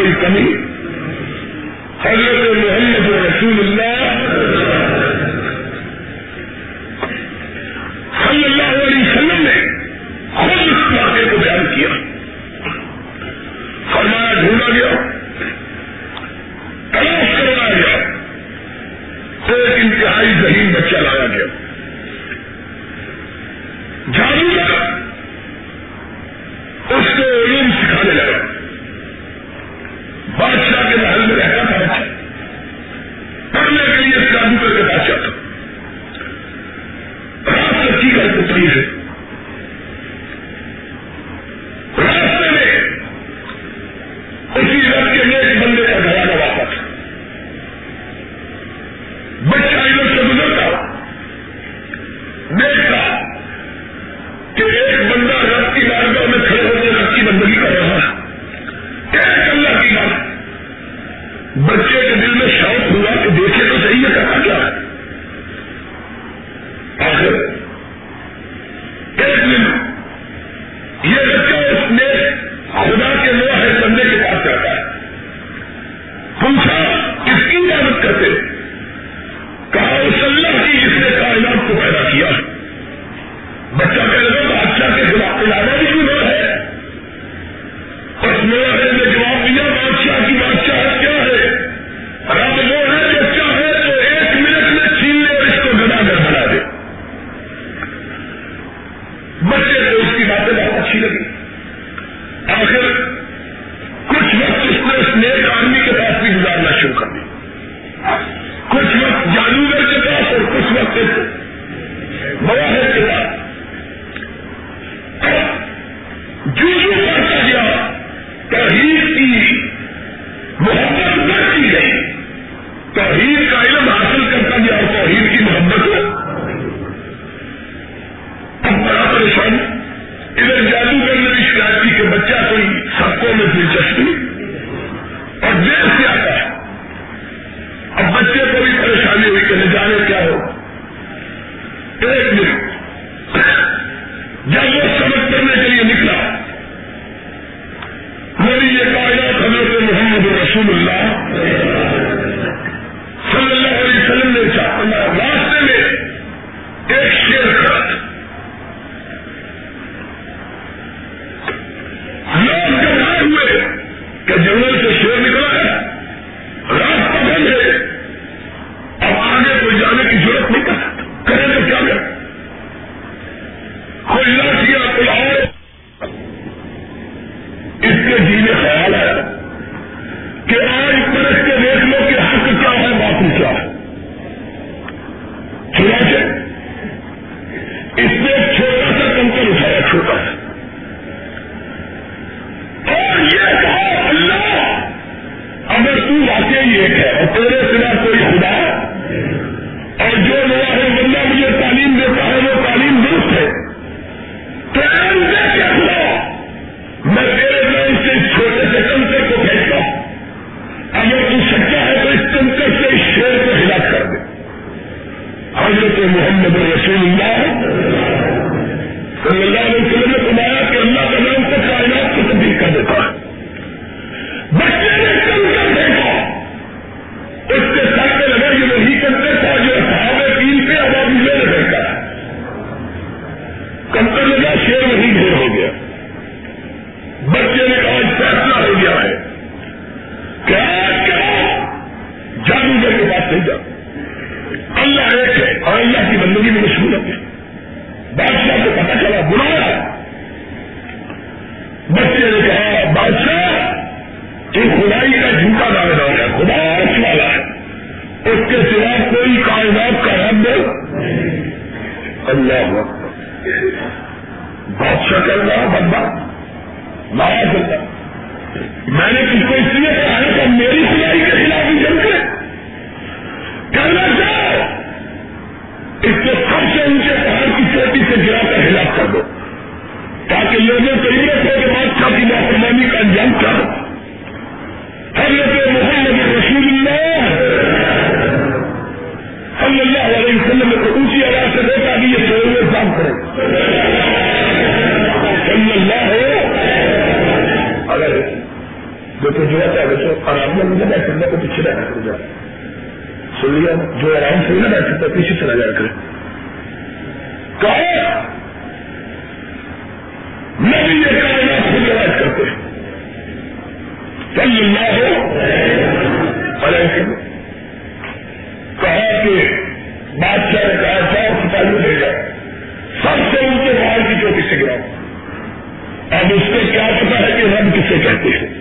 کی کمی حضرت محمد رسول اللہ صلی اللہ علیہ وسلم نے خود اس واقعے کو بیان کیا. فرمایا ڈھونڈا گیا، تلاش کروایا گیا تو ایک انتہائی ذہین بچہ لایا گیا. جادوگر اس کو علم سکھانے لگا. بادشاہ کے محل میں رہتا تھا، پڑھنے کے لیے جادوگر کے پاس جاتا. رات لڑکی کا ایک پتلی ہے، راستے میں اسی رات کے لیے ایک بندے کا گھر کا واقعہ تھا. بچہ ادھر سے گزرتا دیکھتا کہ ایک بندہ رب کی بارگاہ میں کھڑے ہو کے رب کی بندگی کر رہا ہے، ایک اللہ کی بات. بچے کے دل میں شوق ہوا کہ دیکھے تو صحیح ہے کہا کیا ہے. آخر ایک دن یہ بچہ اس نے خدا کے لوہے ہے بندے کے پاس جاتا ہے، پوچھا اس کی عبادت کرتے، کہا اس اللہ کی جس نے کائنات کو پیدا کیا ہے. بچہ کہہ رہے بادشاہ کے خلاف علاوہ بھی گناہ ہے. اور میرا نے جواب دیا بادشاہ کی بادشاہ کیا ہے، رب وہ ہے جو چاہے تو ایک منٹ میں چھین لے اور اس کو گنا گھر بنا دے. بچے کو اس کی باتیں بہت اچھی لگی. آخر کچھ وقت اس نے اس نیک آدمی کے پاس بھی گزارنا شروع کر دی، کچھ وقت جادوگر کے پاس اور کچھ وقت مواہد کے پاس. جو پڑھتا گیا توحید کی محبت بڑھتی گئی، توحید کا علم حاصل کرتا گیا اور توحید کی محبت کو. اب بڑا پریشان. ادھر جادوگر نے بھی شکایت کی کہ بچہ کوئی سبقوں میں دلچسپی اور دیر سے آتا ہے. اب بچے کو بھی پریشانی ہوئی کہ نہ جانے کیا ہو. ایک دن جب وہ سبق کرنے کے لیے نکلا، میری یہ کائنات حضرت محمد رسول اللہ صلی اللہ علیہ وسلم نے چاہا. راستے میں ایک شیر کھڑا تھا. لوگ گھبرائے ہوئے کہ جنگل سے شیر نکلا ہے، راستہ بند ہے، اب آگے کوئی جانے کی ضرورت نہیں کر سکتا، کریں تو کیا کریں. کوئی لاٹھی بلاؤ. اس کے جی میں خیال ہے کہ آج پرس کے دیکھ لو کہ حق کیا ہے باقی کیا ہے. چنانچہ اس نے ایک چھوٹا سا کنکر اٹھایا، چھوٹا سا، اور یہ کہا اللہ اگر تو واقعی ایک ہے اور تیرے سوا کوئی خدا، اور جو نیا ہے بندہ مجھے تعلیم دیتا ہے وہ تعلیم درست ہے، میں تیرے نام سے چھوٹے سے کنکر کو پھینکتا ہوں، اگر تو سچا ہے تو اس کنکر سے اس شیر کو ہلاک کر دے. حضرت محمد رسول اللہ صلی اللہ علیہ وسلم نے فرمایا کہ اللہ کا نام تو کائنات کو تبدیل کر دیتا ہے. بچے نے کنکر پھینکا، اس کے سر پہ لگا یہ وہی کنکر تھا جو صحابہ تین پہ آبادی میں نے پھینکا. کنکر لگا، شیر وہی ڈھیر ہو گیا. بچے نے آج فیصلہ ہو گیا ہے کہ آج کے بعد جادوگر کے پاس نہیں جاتا، اللہ ایک ہے اور اللہ کی بندگی میں مشغول ہے. بادشاہ کو پتا چلا، بلایا. بچے نے کہا بادشاہ یہ خدائی کا جھوٹا دعویدار ہے، خدا عرش والا ہے، اس کے سوا کوئی کائنات کا رب نہیں. اللہ بادشاہ کر رہا بندہ ناراض ہوتا، میں نے تجھ کو اس لیے کہا ہے کہ میری خدائی کے خلاف بھی جنگ کرے. کرنا چاہو اس کو سب سے اونچے پہاڑ کی چوٹی سے گرا کر ہلاک کر دو تاکہ لوگوں کو عبرت ہو کہ بادشاہ کی نافرمانی کا انجام کیا ہو. حضرت محمد رسول اللہ صلی اللہ علیہ وسلم کو اونچی آواز سے دیکھا کہ یہ شعور میں کام کرے صلی اللہ ہو. اگر جو تجربہ ہے مجھے بیٹھ کرنا کو پیچھے رہنا کرے جا سن لیا جو آرام سے نہ بیٹھ سکتا پیچھے چلا جایا کرے. میں بھی یہ کہنا خود روایت کرتے ہیں صلی اللہ علیہ کہا کہ بادشاہ نے کہا سو سپاہی بھیجا سب سے ان کے مال کی چوٹی سے گراؤ. اب اس کو کیا پتا ہے کہ رب کسے کہتے ہیں,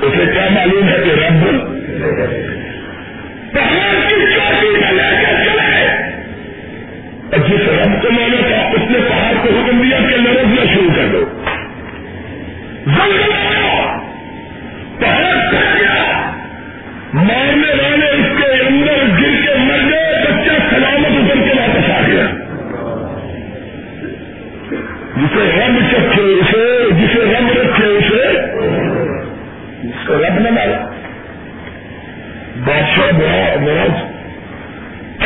اسے کیا معلوم ہے کہ رب پہاڑ کی چوٹی میں لے کر چلا ہے. اور جس رب کو مانا تھا اس نے پہاڑ کو حکم دیا کہ لڑکنا شروع کر دو. مارنے والے اس کے اندر گر کے مر گئے, بچہ سلامت اتر کے واپس آ گیا. جسے رب رکھے اسے, جسے رب رکھے اسے, اس کو رب نہ مارا. بادشاہ بڑا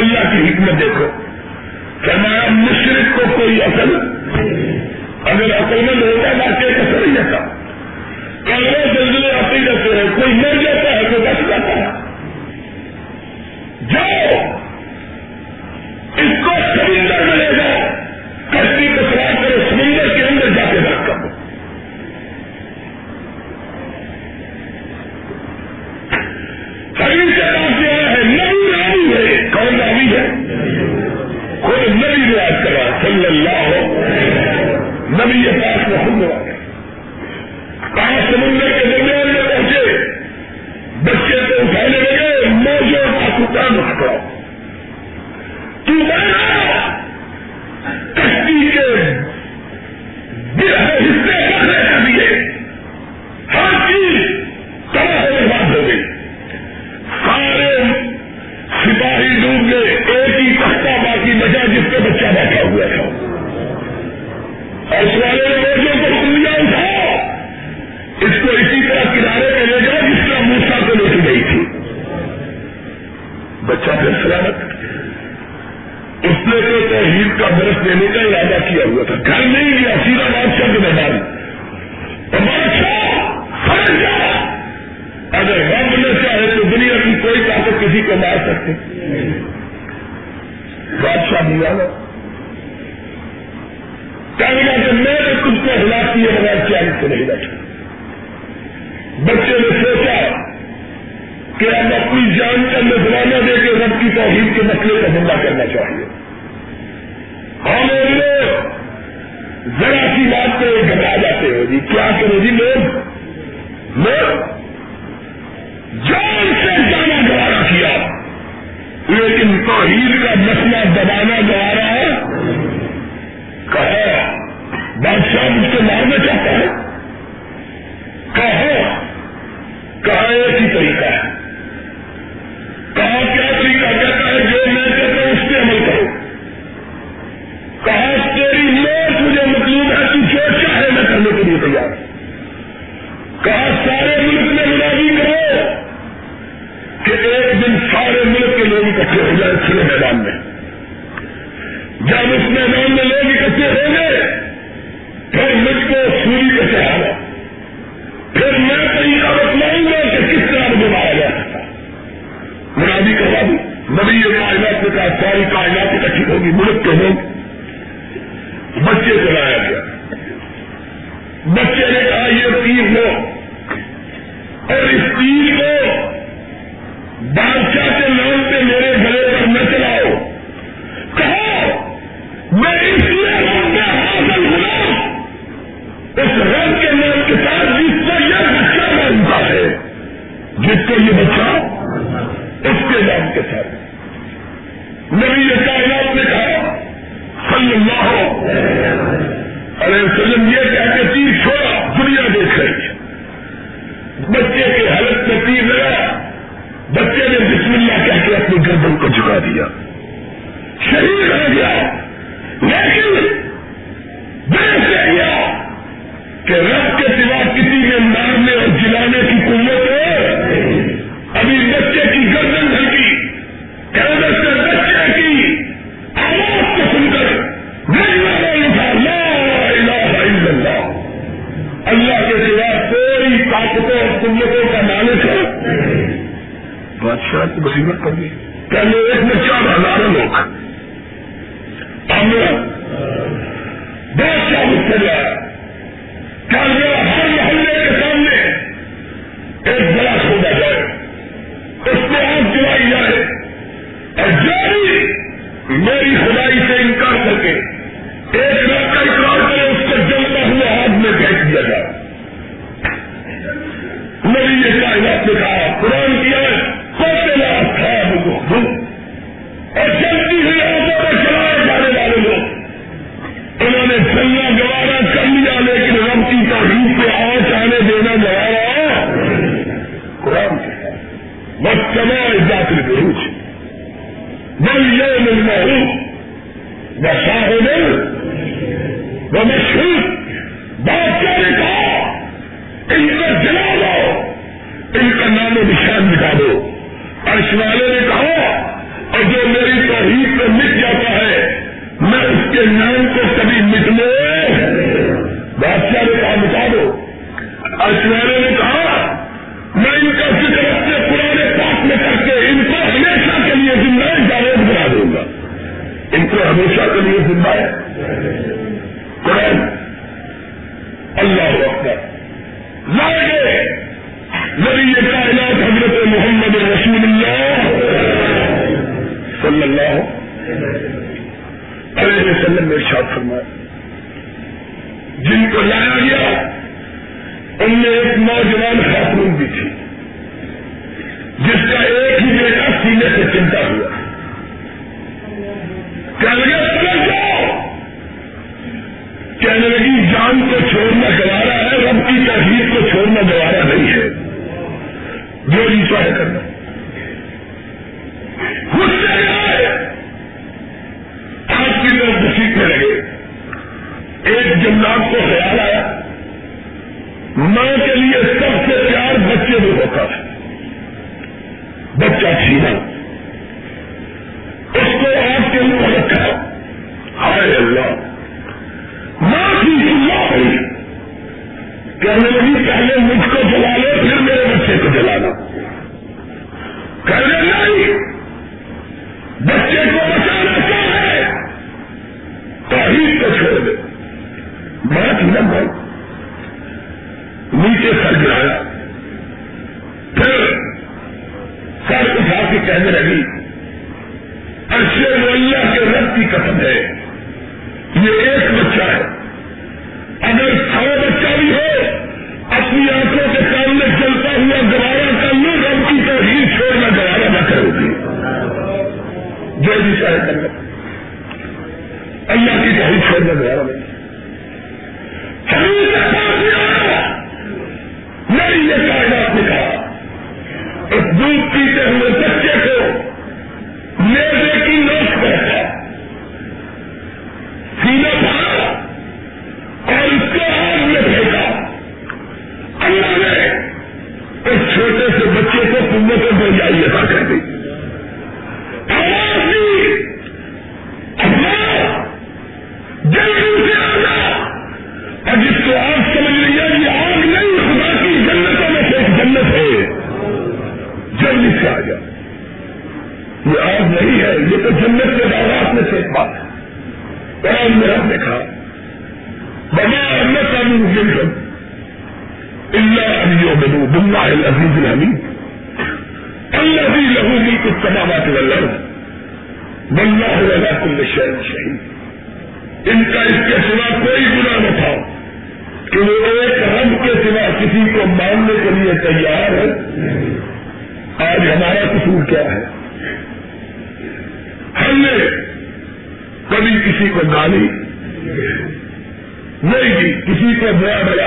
اللہ کی حکمت دیکھو. فرمایا مشرق کو کوئی اصل, اگر عقل مند ہوتا واقعی اثر ہی جاتا. کروڑوں زلزلے آتے ہی رہتے ہیں, کوئی مر جاتا ہے کوئی بچ جاتا ہے. جو اس کو سمندر میں لے جاؤ, کشتی کو سوار کرو, سمندر کے اندر جا کے بات کرو. شریر کے پاس جو ہے نبی راوی ہے. کون راوی ہے؟ کوئی نبی روایت کرا صلی اللہ علیہ, نبی کے پاس میں خود روایت. سمندر کے درمیان میں پہنچے, بچے کو اٹھانے لگے, موجوں کا ٹکڑا ہٹاؤ. تو کشتی کے گرہ حصے کرنے کے لیے ہر چیز تباہ برباد ہو گئی. سارے سپاہی ڈوب گئے, ایک ہی تختہ باقی بچا جس پہ بچہ بیٹھا ہوا تھا. اور اس والے نے موجوں کو سنیا اٹھاؤ, اس کو اسی طرح کنارے پہ لے جاؤ جس طرح موسا کو لوٹی گئی تھی. بچہ پھر سلامت. اس نے تو توحید کا برس دینے کا ارادہ کیا ہوا تھا, گھر نہیں گیا, سیدھا بادشاہ کے میدان. اگر رب نے چاہے تو دنیا کی کوئی طاقت کسی کو مار سکتے. بادشاہ بلانا کہنا کہ میں نے تم کو ہلاک کیے بغیر چین سے نہیں بیٹھا. بچے نے سوچا کہ اب اپنی جان کا نذرانہ دے کے رب کی توحید کے مسئلے کا حملہ کرنا چاہیے. ہم لوگ ذرا سی بات پہ گھبرا جاتے ہو جی, کیا کرو جی. لوگ جان سے جانا گوارا کیا, لیکن توحید کا مسئلہ دبانا گوارا ہے. کہا بادشاہ مجھ کو مارنا چاہتا ہے. کہا ایک ہی طریقہ ہے. کہا کیا طریقہ؟ کہتا ہے جو میں کہتا ہوں اس پہ عمل کرو. کہا تیری موت مجھے مطلوب ہے, تم جو چاہے میں کرنے کے لیے تیار. کہا سارے ملک میں مناظر کرو کہ ایک دن سارے ملک کے لوگ اکٹھے ہو جائیں کھلے میدان میں. جب اس میدان میں لوگ اکٹھے ہوں گے پھر مجھ کو سوری کا چڑھانا, پھر میں طریقہ بتلاؤں گا کہ کس طرح مجھے مارا جا سکتا. منادی کروا دی, نبی کائنات نے کہا ساری کائنات اکٹھی ہوگی, ملک کے ہوں. بچے کو لایا گیا. بچے نے کہا یہ تیر لو, اور اس تیر کو بادشاہ کے نام پہ میرے گھرے پر نہ چلاؤ. کہو میں اس لیے رب میں حاضر ہوں, اس رب کے نام کے ساتھ جس کو یہ بچہ مانتا ہے, جس کو یہ بچہ اس کے نام کے ساتھ. نبی کائنات نے کہا صلی اللہ علیہ وسلم یہ کہہ کے تیر چھوڑا. دنیا دیکھ رہی ہے. بچے کے حلق میں تیر لگا, بچے نے بسم اللہ کہہ کے اپنی گردن کو جھکا دیا, شہید ہو گیا. لیکن دیکھ لیا کہ رب کے سوا کسی میں مارنے اور جلانے کی قوت ہے. ابھی بچے کی گردن ہلکی, قیادت سے بچے کی آواز کو سن کر لا الہ الا اللہ, اللہ کے سوا کوئی طاقتوں اور قوتوں کا مالک ہے بادشاہ کی مصیبت پڑی. پہلے ایک میں 4,000 لوگ ہمیں بادشاہ مجھ سے لایا. کامیاب ہر محلے کے سامنے ایک بڑا سودا جائے, اس میں آگ جلائی جائے, اور جو بھی میری خدائی سے انکار کر کے ایک لاکھ کا اقرار کرے اس کو جلتا ہوا آگ میں پھینک دیا جائے. میری یہ کائنات نے کہا قرآن کی اور جلتی ہوئی آگوں پر چلائے جانے والے لوگ, انہوں نے چلنا گوارا کر لیا لیکن رب کی توحید پہ آنچ آنے دینا گوارا قرآن سے بس سمائے جاتی بروج بل یہ مل محروم نہ شاہ مل وہ مشہور بادشاہ نے کہا ان کا جلا لو, ان کا نام و نشان نکالو. عرش والے نے کہا اور جو میری توحید میں مٹ جاتا ہے میں اس کے نام کو کبھی مٹنے بادشاہ نے کہا مٹا دو. اشوارے نے کہا میں ان کا ذکر اپنے پرانے پاک میں کر کے ان کو ہمیشہ کے لیے زندہ جاوید بنا دوں گا. ان کو ہمیشہ کے لیے زندہ ہے قرآن اللہ اکبر لائے گئے نبی کائنات حضرت محمد رسول اللہ صلی اللہ علیہ وسلم نے ارشاد فرمایا جن کو لایا گیا ان میں ایک نوجوان خاتون بھی تھی جس کا ایک ہی بیٹا سینے سے چمٹا ہوا. کہنے لگے جاؤ, کہنے لگی جان کو چھوڑنا گوارا ہے, رب کی توحید کو چھوڑنا گوارا نہیں ہے, جو ریسا ہے کرنا. غصے آئے آپ کی طرف گھسیٹنے لگے. ایک جناب کو خیال آیا ماں کے لیے سب سے پیار بچے میں ہوتا ہے. بچہ چھینا, اس کو آپ کے منہ رکھا. ہائے اللہ, ماں کی اللہ ہوئی. کہنے لگی پہلے مجھ کو جلا لے پھر میرے بچے کو جلانا. کہنے لگی بچے کو بچانا کیا ہے, توحید کو چھوڑ دے. بات نہ بھائی نیچے سر گرایا, پھر سر اٹھا کے کہنے لگی عرش اللہ کے رب کی قسم ہے یہ ایک بچہ ہے, اگر 100 بچہ بھی ہو اپنی آنکھوں کے سامنے جلتا ہوا گوارا کر لو, رب کی توحید چھوڑنا گوارا نہ کرو گی. جو بھی چاہے کر لو, اللہ کی توحید چھوڑنا گوارا نہیں. میری یہ کائنات نے کہا اس دودھ پیتے ہوئے بچے کو میرے کی نوک پر رکھا, سینہ پھاڑا اور اس کو آگ میں پھینکا. اللہ نے اس چھوٹے سے بچے کو قوت برداشت عطا کر دی. جس کو آگ سمجھ رہی ہے یہ آگ نہیں, خدا کی جنتوں میں سے ایک جنت ہے. جلدی سے آ جا, یہ آگ نہیں ہے, یہ تو جنت کے باغات میں سے ایک بات ہے. قرآن میں ہم نے کہا بنا اللہ تعالی جنت اللہ علی بنو بلّہ العزیز الحمید الذي له ملك السماوات والارض والله على كل شيء شهيد. ان کا اس کے سوا کوئی گناہ نہ تھا کہ وہ ایک رب کے سوا کسی کو ماننے کے لیے تیار ہے. آج ہمارا قصور کیا ہے, ہم نے کبھی کسی کو گالی نہیں دی, کسی کو برا بلا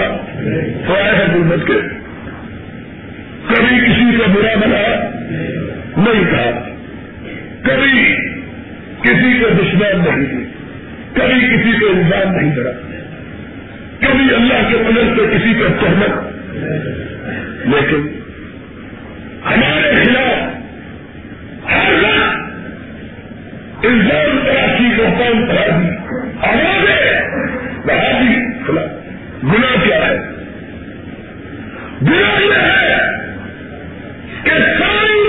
سوائے ہے غربت کے, کبھی کسی کو برا بلا نہیں تھا, کبھی کسی کو دشمن نہیں دی, کبھی کسی کو الزام نہیں کرا, کبھی اللہ کے قدر سے کسی کا تہمت. لیکن ہمارے خلاف ہر وقت الزام تراشی کو کام کرا دی, آوازیں بڑھا دی. گناہ کیا ہے؟ گناہ یہ ہے کہ ساری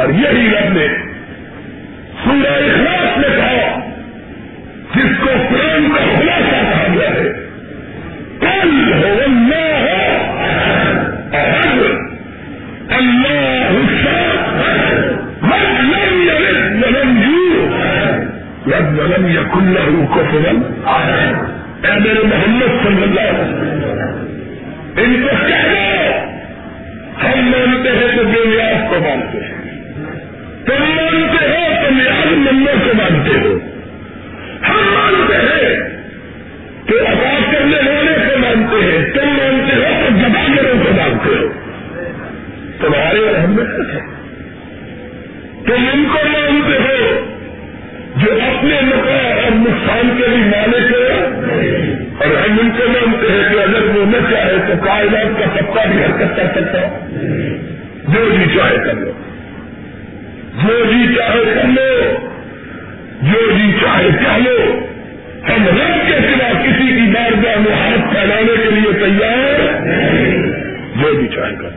اور یہی رب نے سورہ اخلاص میں کہا جس کو پریم کا خلاصہ کہا گیا ہے قل هو اللہ احد اللہ الصمد من لم یلد ولم یولد ولم یکن له کفوا احد۔ اے میرے محمد صلی اللہ علیہ وسلم ان کو کہہ دو ہم مانتے ہیں تو بے نیاز کو مانتے ہیں، تم مانتے ہو تو نیاز مندوں کو مانتے ہو، ہم مانتے ہیں تو آواز کرنے والے کو مانتے ہیں، تم مانتے ہو تو جبانوں کو مانتے ہو، تمہارے اور ہم میں تم ان کو مانتے ہو جو اپنے نفع اور نقصان کے بھی مالک ہے، اور ہم ان کو مانتے ہیں کہ اگر وہ نہ چاہے تو کائنات کا سکتا بھی حرکت کر سکتا، جو جی چاہے کر لو، جو جی چاہے کر لو، جو جی چاہے کر لو، ہم رب کے سوا کسی کی بارگاہ میں ہاتھ پھیلانے کے لیے تیار، جو جی چاہے کر لو۔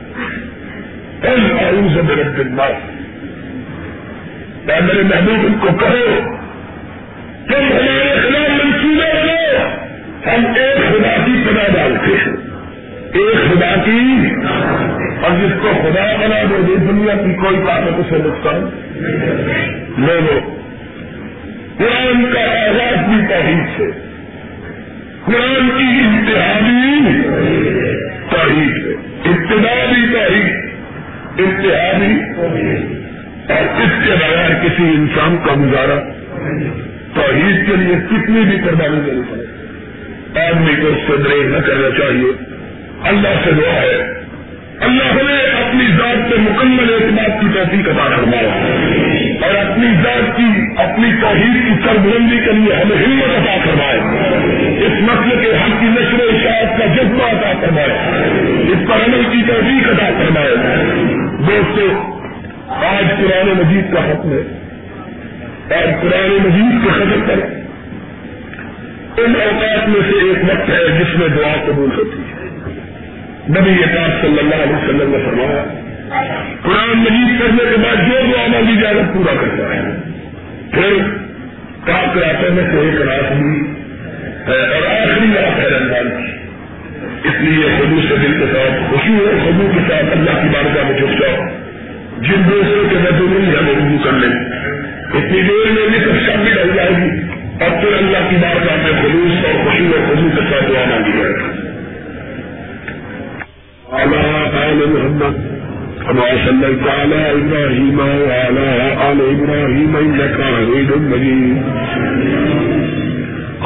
قل اعوذ برب الناس، اے میرے محبوب ان کو کہو تم ہمارے خلاف منصوبے بناؤ، ہم ایک خدا کی پناہ ڈالتے ہیں، ایک خدا کی، اور جس کو خدا بنا دے دے دنیا کی کوئی طاقت اسے نقصان لے لو۔ قرآن کا آغاز بھی توحید سے، قرآن کی انتہا بھی توحید سے، ابتدا بھی توحید، انتہا بھی توحید، اور اس کے بغیر کسی انسان کا گزارا توحید کے لیے کتنی بھی قربانی دینی پڑے، آدمی کو اس سے دریغ نہ کرنا چاہیے۔ اللہ سے دعا ہے اللہ ہمیں اپنی ذات پہ مکمل اعتماد کی توفیق عطا فرمایا، اور اپنی ذات کی، اپنی توحید کی سربلندی کے لیے ہمیں ہمت عطا فرمائے، اس مسئلے کے حق کی نشر و اشاعت کا جذبہ عطا فرمائے، اس پر عمل کی توفیق عطا فرمائے۔ دوستو، آج قرآن مجید کا ختم ہے، اور قرآن مجید کے ختم پر ان اوقات میں سے ایک وقت ہے جس میں دعا قبول ہوتی ہے۔ نبی پاک صلی اللہ علیہ وسلم نے فرمایا قرآن مجید پڑھنے کے بعد جو دعا مانگی جائے پورا کرتا ہے۔ پھر کاف راتوں میں سے ایک رات ہوئی ہے اور آخری رات ہے رمضان کی، اس لیے خضوع سے دل کے ساتھ، خوشی اور خضوع کے ساتھ اللہ کی بارگاہ میں جھک جاؤ، جن دوسروں کے بدو نہیں ہمیں رجوع کر لیں، اتنی دیر میں بھی کچھ شب بھی ڈل جائے گی، اور پھر اللہ کی بارگاہ میں خلوص اور خوشی اور خضوع کے ساتھ دعا مانگی جائے گی۔ محمد كما صليت على إبراهيم وعلى آل إبراهيم إنك حميد مجيد،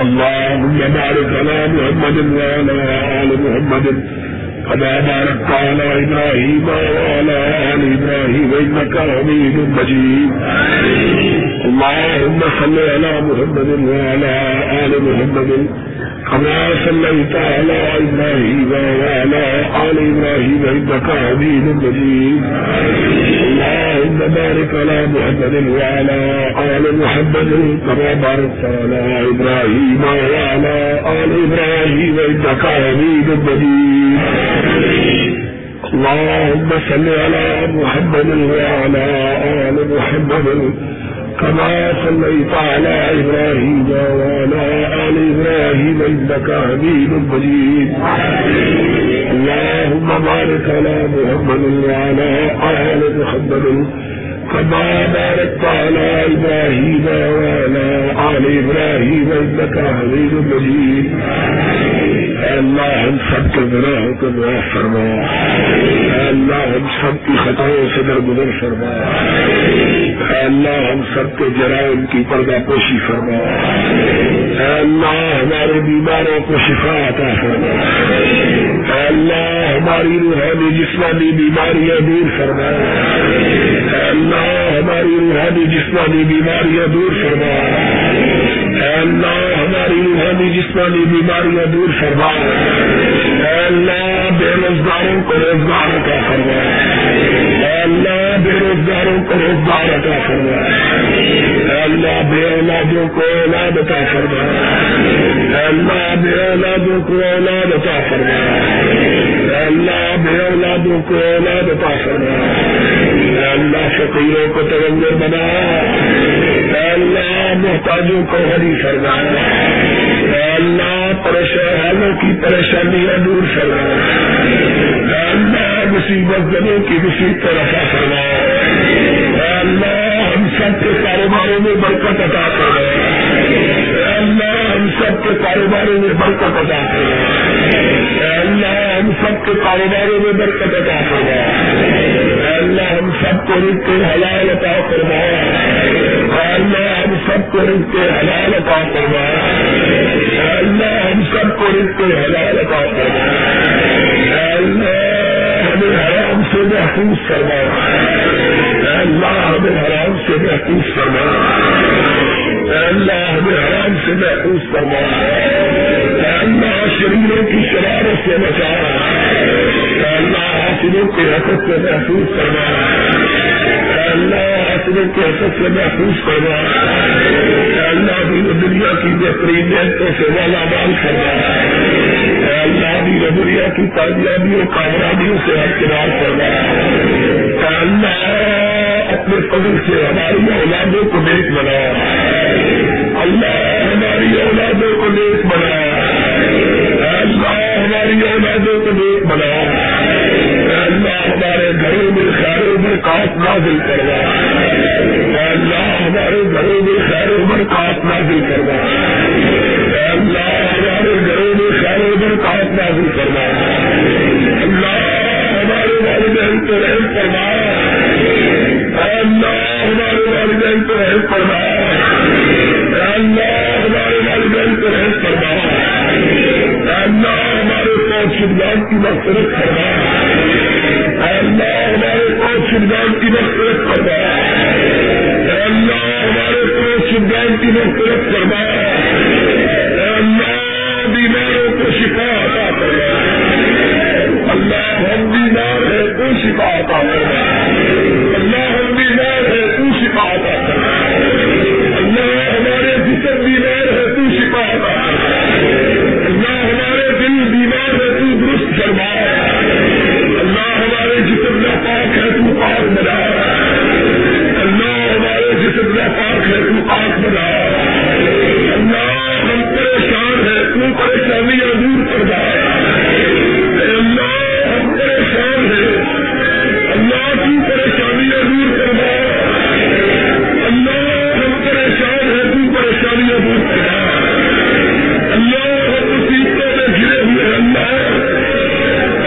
اللهم بارك على محمد وعلى آل محمد كما باركت على إبراهيم وعلى آل إبراهيم إنك حميد مجيد، اللهم صل على محمد وعلى آل محمد كما صليت على إبراهيم وعلى آل إبراهيم إنك حميد مجيد، اللهم بارك على محمد وعلى آل محمد كما باركت على إبراهيم وعلى آل إبراهيم إنك حميد مجيد، اللهم صل على محمد وعلى آل محمد كما صليت على إبراهيم وعلى آل إبراهيم إنك حميد مجيد، اللهم بارك على محمد وعلى آل محمد كما باركت على إبراهيم وعلى آل إبراهيم إنك حميد مجيد۔ اے اللہ ہم سب کے گناہوں کو معاف فرما، اے اللہ ہم سب کی خطاؤں سے درگزر فرما، اے اللہ ہم سب کے جرائم کی پردہ پوشی فرما، اے اللہ ہمارے بیماروں کو شفا عطا فرما، اے اللہ ہماری روحانی جسمانی بیماریاں دور فرما، اے اللہ ہماری روحانی جسمانی بیماریاں دور فرما، اے اللہ ہماری روحانی جسمانی بیماریاں دور فرما، اے اللہ بے روزگاروں کو روزگار عطا فرما، اے اللہ بے روزگاروں کو روزگار عطا فرما، اے اللہ بے اولادوں کو اولاد عطا فرما، اے اللہ بے اولادوں کو اولاد عطا فرما، اے اللہ بے اولادوں کو اولاد عطا فرما، اے اللہ فقیروں کو تغیر بنا، اے اللہ محتاجوں کو غنی فرما، اے اللہ پریشانوں کی پریشانیاں دور فرما، اے اللہ مصیبت زنوں کی مصیبت پر عطا فرما، اے اللہ ہم سب کے کاروباروں میں برکت عطا فرما، اے اللہ ہم سب کے کاروباروں میں برکت عطا فرما، اے اللہ ہم سب کے کاروباروں میں برکت عطا فرما، اے اللہ ہم سب کو رزق حلال عطا فرما، اے اللہ ہم سب کو رزق حلال عطا فرما، اے اللہ ہم سب کو رزق حلال عطا فرما، اے اللہ ہمیں حرام سے محفوظ فرما، اے اللہ ہمیں حرام سے محفوظ فرما، اے اللہ ہمیں حرام سے محفوظ فرما، اے اللہ شریروں کی شرارت سے بچا، اے اللہ حاصلوں کے حسد سے محفوظ فرما، اے اللہ حاصلوں کے حسد سے محفوظ فرما، اے اللہ دنیا کی بہترین نیتوں سے والا مال فرما، اے اللہ دنیا کی کامیابیوں کامیابیوں سے اختیار فرما، اے اللہ اپنے فضل سے ہماری اولادوں کو نیک بنایا، اللہ ہماری اولادوں کو نیک بنا، اللہ ہماری اولادوں کو نیک بنا، اللہ ہمارے گھروں میں خیر و برکات نازل کرنا، اللہ ہمارے گھروں میں خیر و برکات نازل کرنا، اللہ ہمارے گھروں میں خیر و برکات نازل کرنا، اللہ ہمارے والدین کو رحم فرما، اللہ ہمارے والدین کو رحم فرما، اللہ ہمارے والدین کو رحم فرما، اللہ ہمارے قوم شدگان کی مغفرت فرما، اللہ ہمارے قوم شدگان کی مغفرت فرما، اللہ ہمارے قوم شدگان کی مغفرت فرما، اللہ بیماروں کو شفا عطا فرما، اللہ ہم بیمار ہے تو شفا عطا فرما، اللہ ہم بیمار ہے تو شفا عطا فرما، اللہ ہمارے جسم بیمار ہے تو شفا عطا فرما، اللہ ہمارے دل بیمار ہے تو درست فرما، اللہ ہمارے جسم ناپاک ہے تو پاک بنا، اللہ ہمارے جسم ناپاک ہے تو پاک بنا، اللہ ہم پریشان ہے تو پریشانیاں دور فرما، اللہ ہم پریشان ہے اللہ کی پریشانیاں دور فرما، اللہ ہم پریشان ہے تو پریشانیاں دور فرما، اللہ ہم مصیبتوں میں گھرے ہوئے اللہ،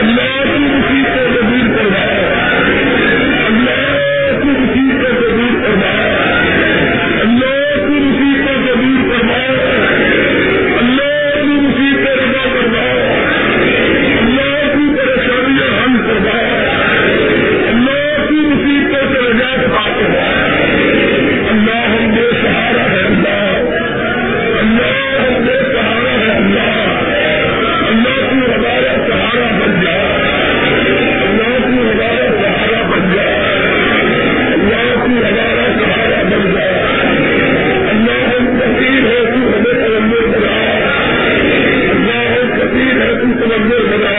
اللہ کی مصیبتوں سے دور فرما، اللہ کی مصیبتوں سے دور فرما، اللہ کی مصیبتوں سے دور فرما، اللہ کی مصیبتیں رفع فرما، اللہ کی پریشانیاں حل فرما، اللہ کی مصیبتوں سے نجات پاتے ہیں، اللہ ہم بے سہارا ہے اللہ، اللہ ہم بے سہارا ہے اللہ، اللہ کی ہمارا سہارا بن جا، اللہ کی ہمارا سہارا بن جا، اللہ کی ہمارا سہارا بن جا، اللہ ہم فقیر ہے تو ہمیں تغیر بنا، اللہ ہم فقیر ہے تو تغیر بنا،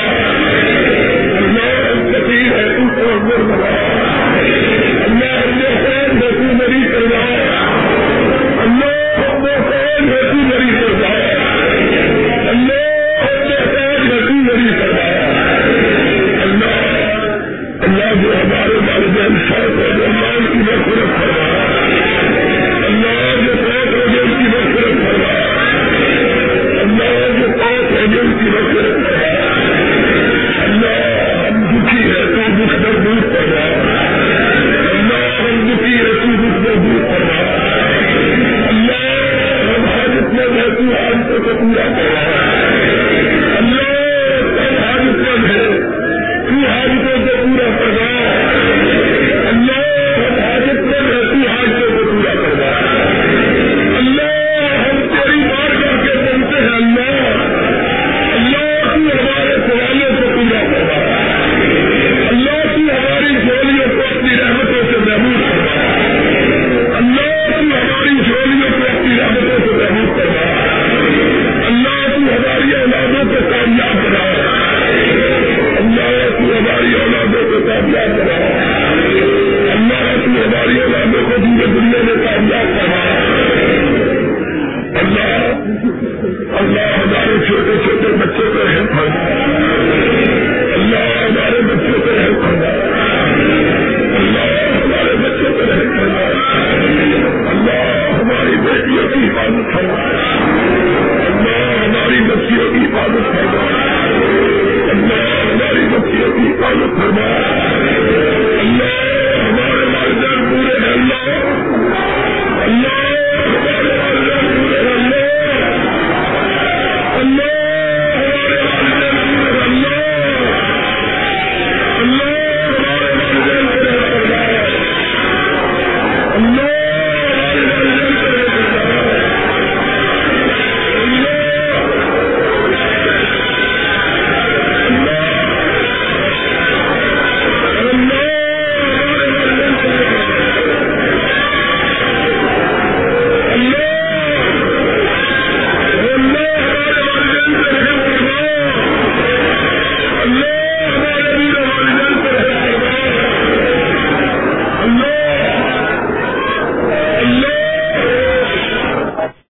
اللہ ہم فقیر ہے تو تغیر بنا، اللہ ہم نے خیر ہے تو میری کرنا، اللہ ہم نے خیر ہے تو میری کرنا، اللہ ہم نے خیر ہے تو میری کرنا، اللہ اللہ جو ہمارے والدین شاید اللہ کی مغفرت فرما، اللہ جو پاک رجل کی مغفرت فرما، اللہ جو پاک رجل کی مغفرت فرما، اللہ ہم دکھی ہے تو دکھ میں دور فرما، اللہ ہم دکھی ہے تو دکھ میں دور فرما، اللہ ہم حاجت مند ہے تو حاجتوں کو پورا کرنا، اللہ ہم حاجت مند ہے تو حاجتوں کو پورا کرنا، اللہ ہم حاجت مند ہے تو حاجتوں کو پورا کرنا، اللہ ہم تیری بارگاہ کے بنتے ہیں اللہ، اللہ تو ہمارے سوالوں کو پورا کرنا، اللہ کی ہماری جھولیوں کو اپنی رحمتوں سے محفوظ کرنا، اللہ کی ہماری جھولیوں کو اپنی رحمتوں سے محفوظ کرنا، اللہ اللہ ہمارے چھوٹے چھوٹے بچوں کو ہیلپ ہوگا، اللہ ہمارے بچوں کو ہیلپ ہوگا، اللہ ہمارے بچوں کو ہیلپ ہوگا، اللہ ہماری بیٹیوں کی حفاظت ہوگا، اللہ ہماری بچیوں کی حفاظت ہوگا، اللہ ہماری بچیوں کی حفاظت ہوگا، اللہ ہمارے والدین پورے ہیں، اللہ ہمارے والدین پورے ہیں، اللہ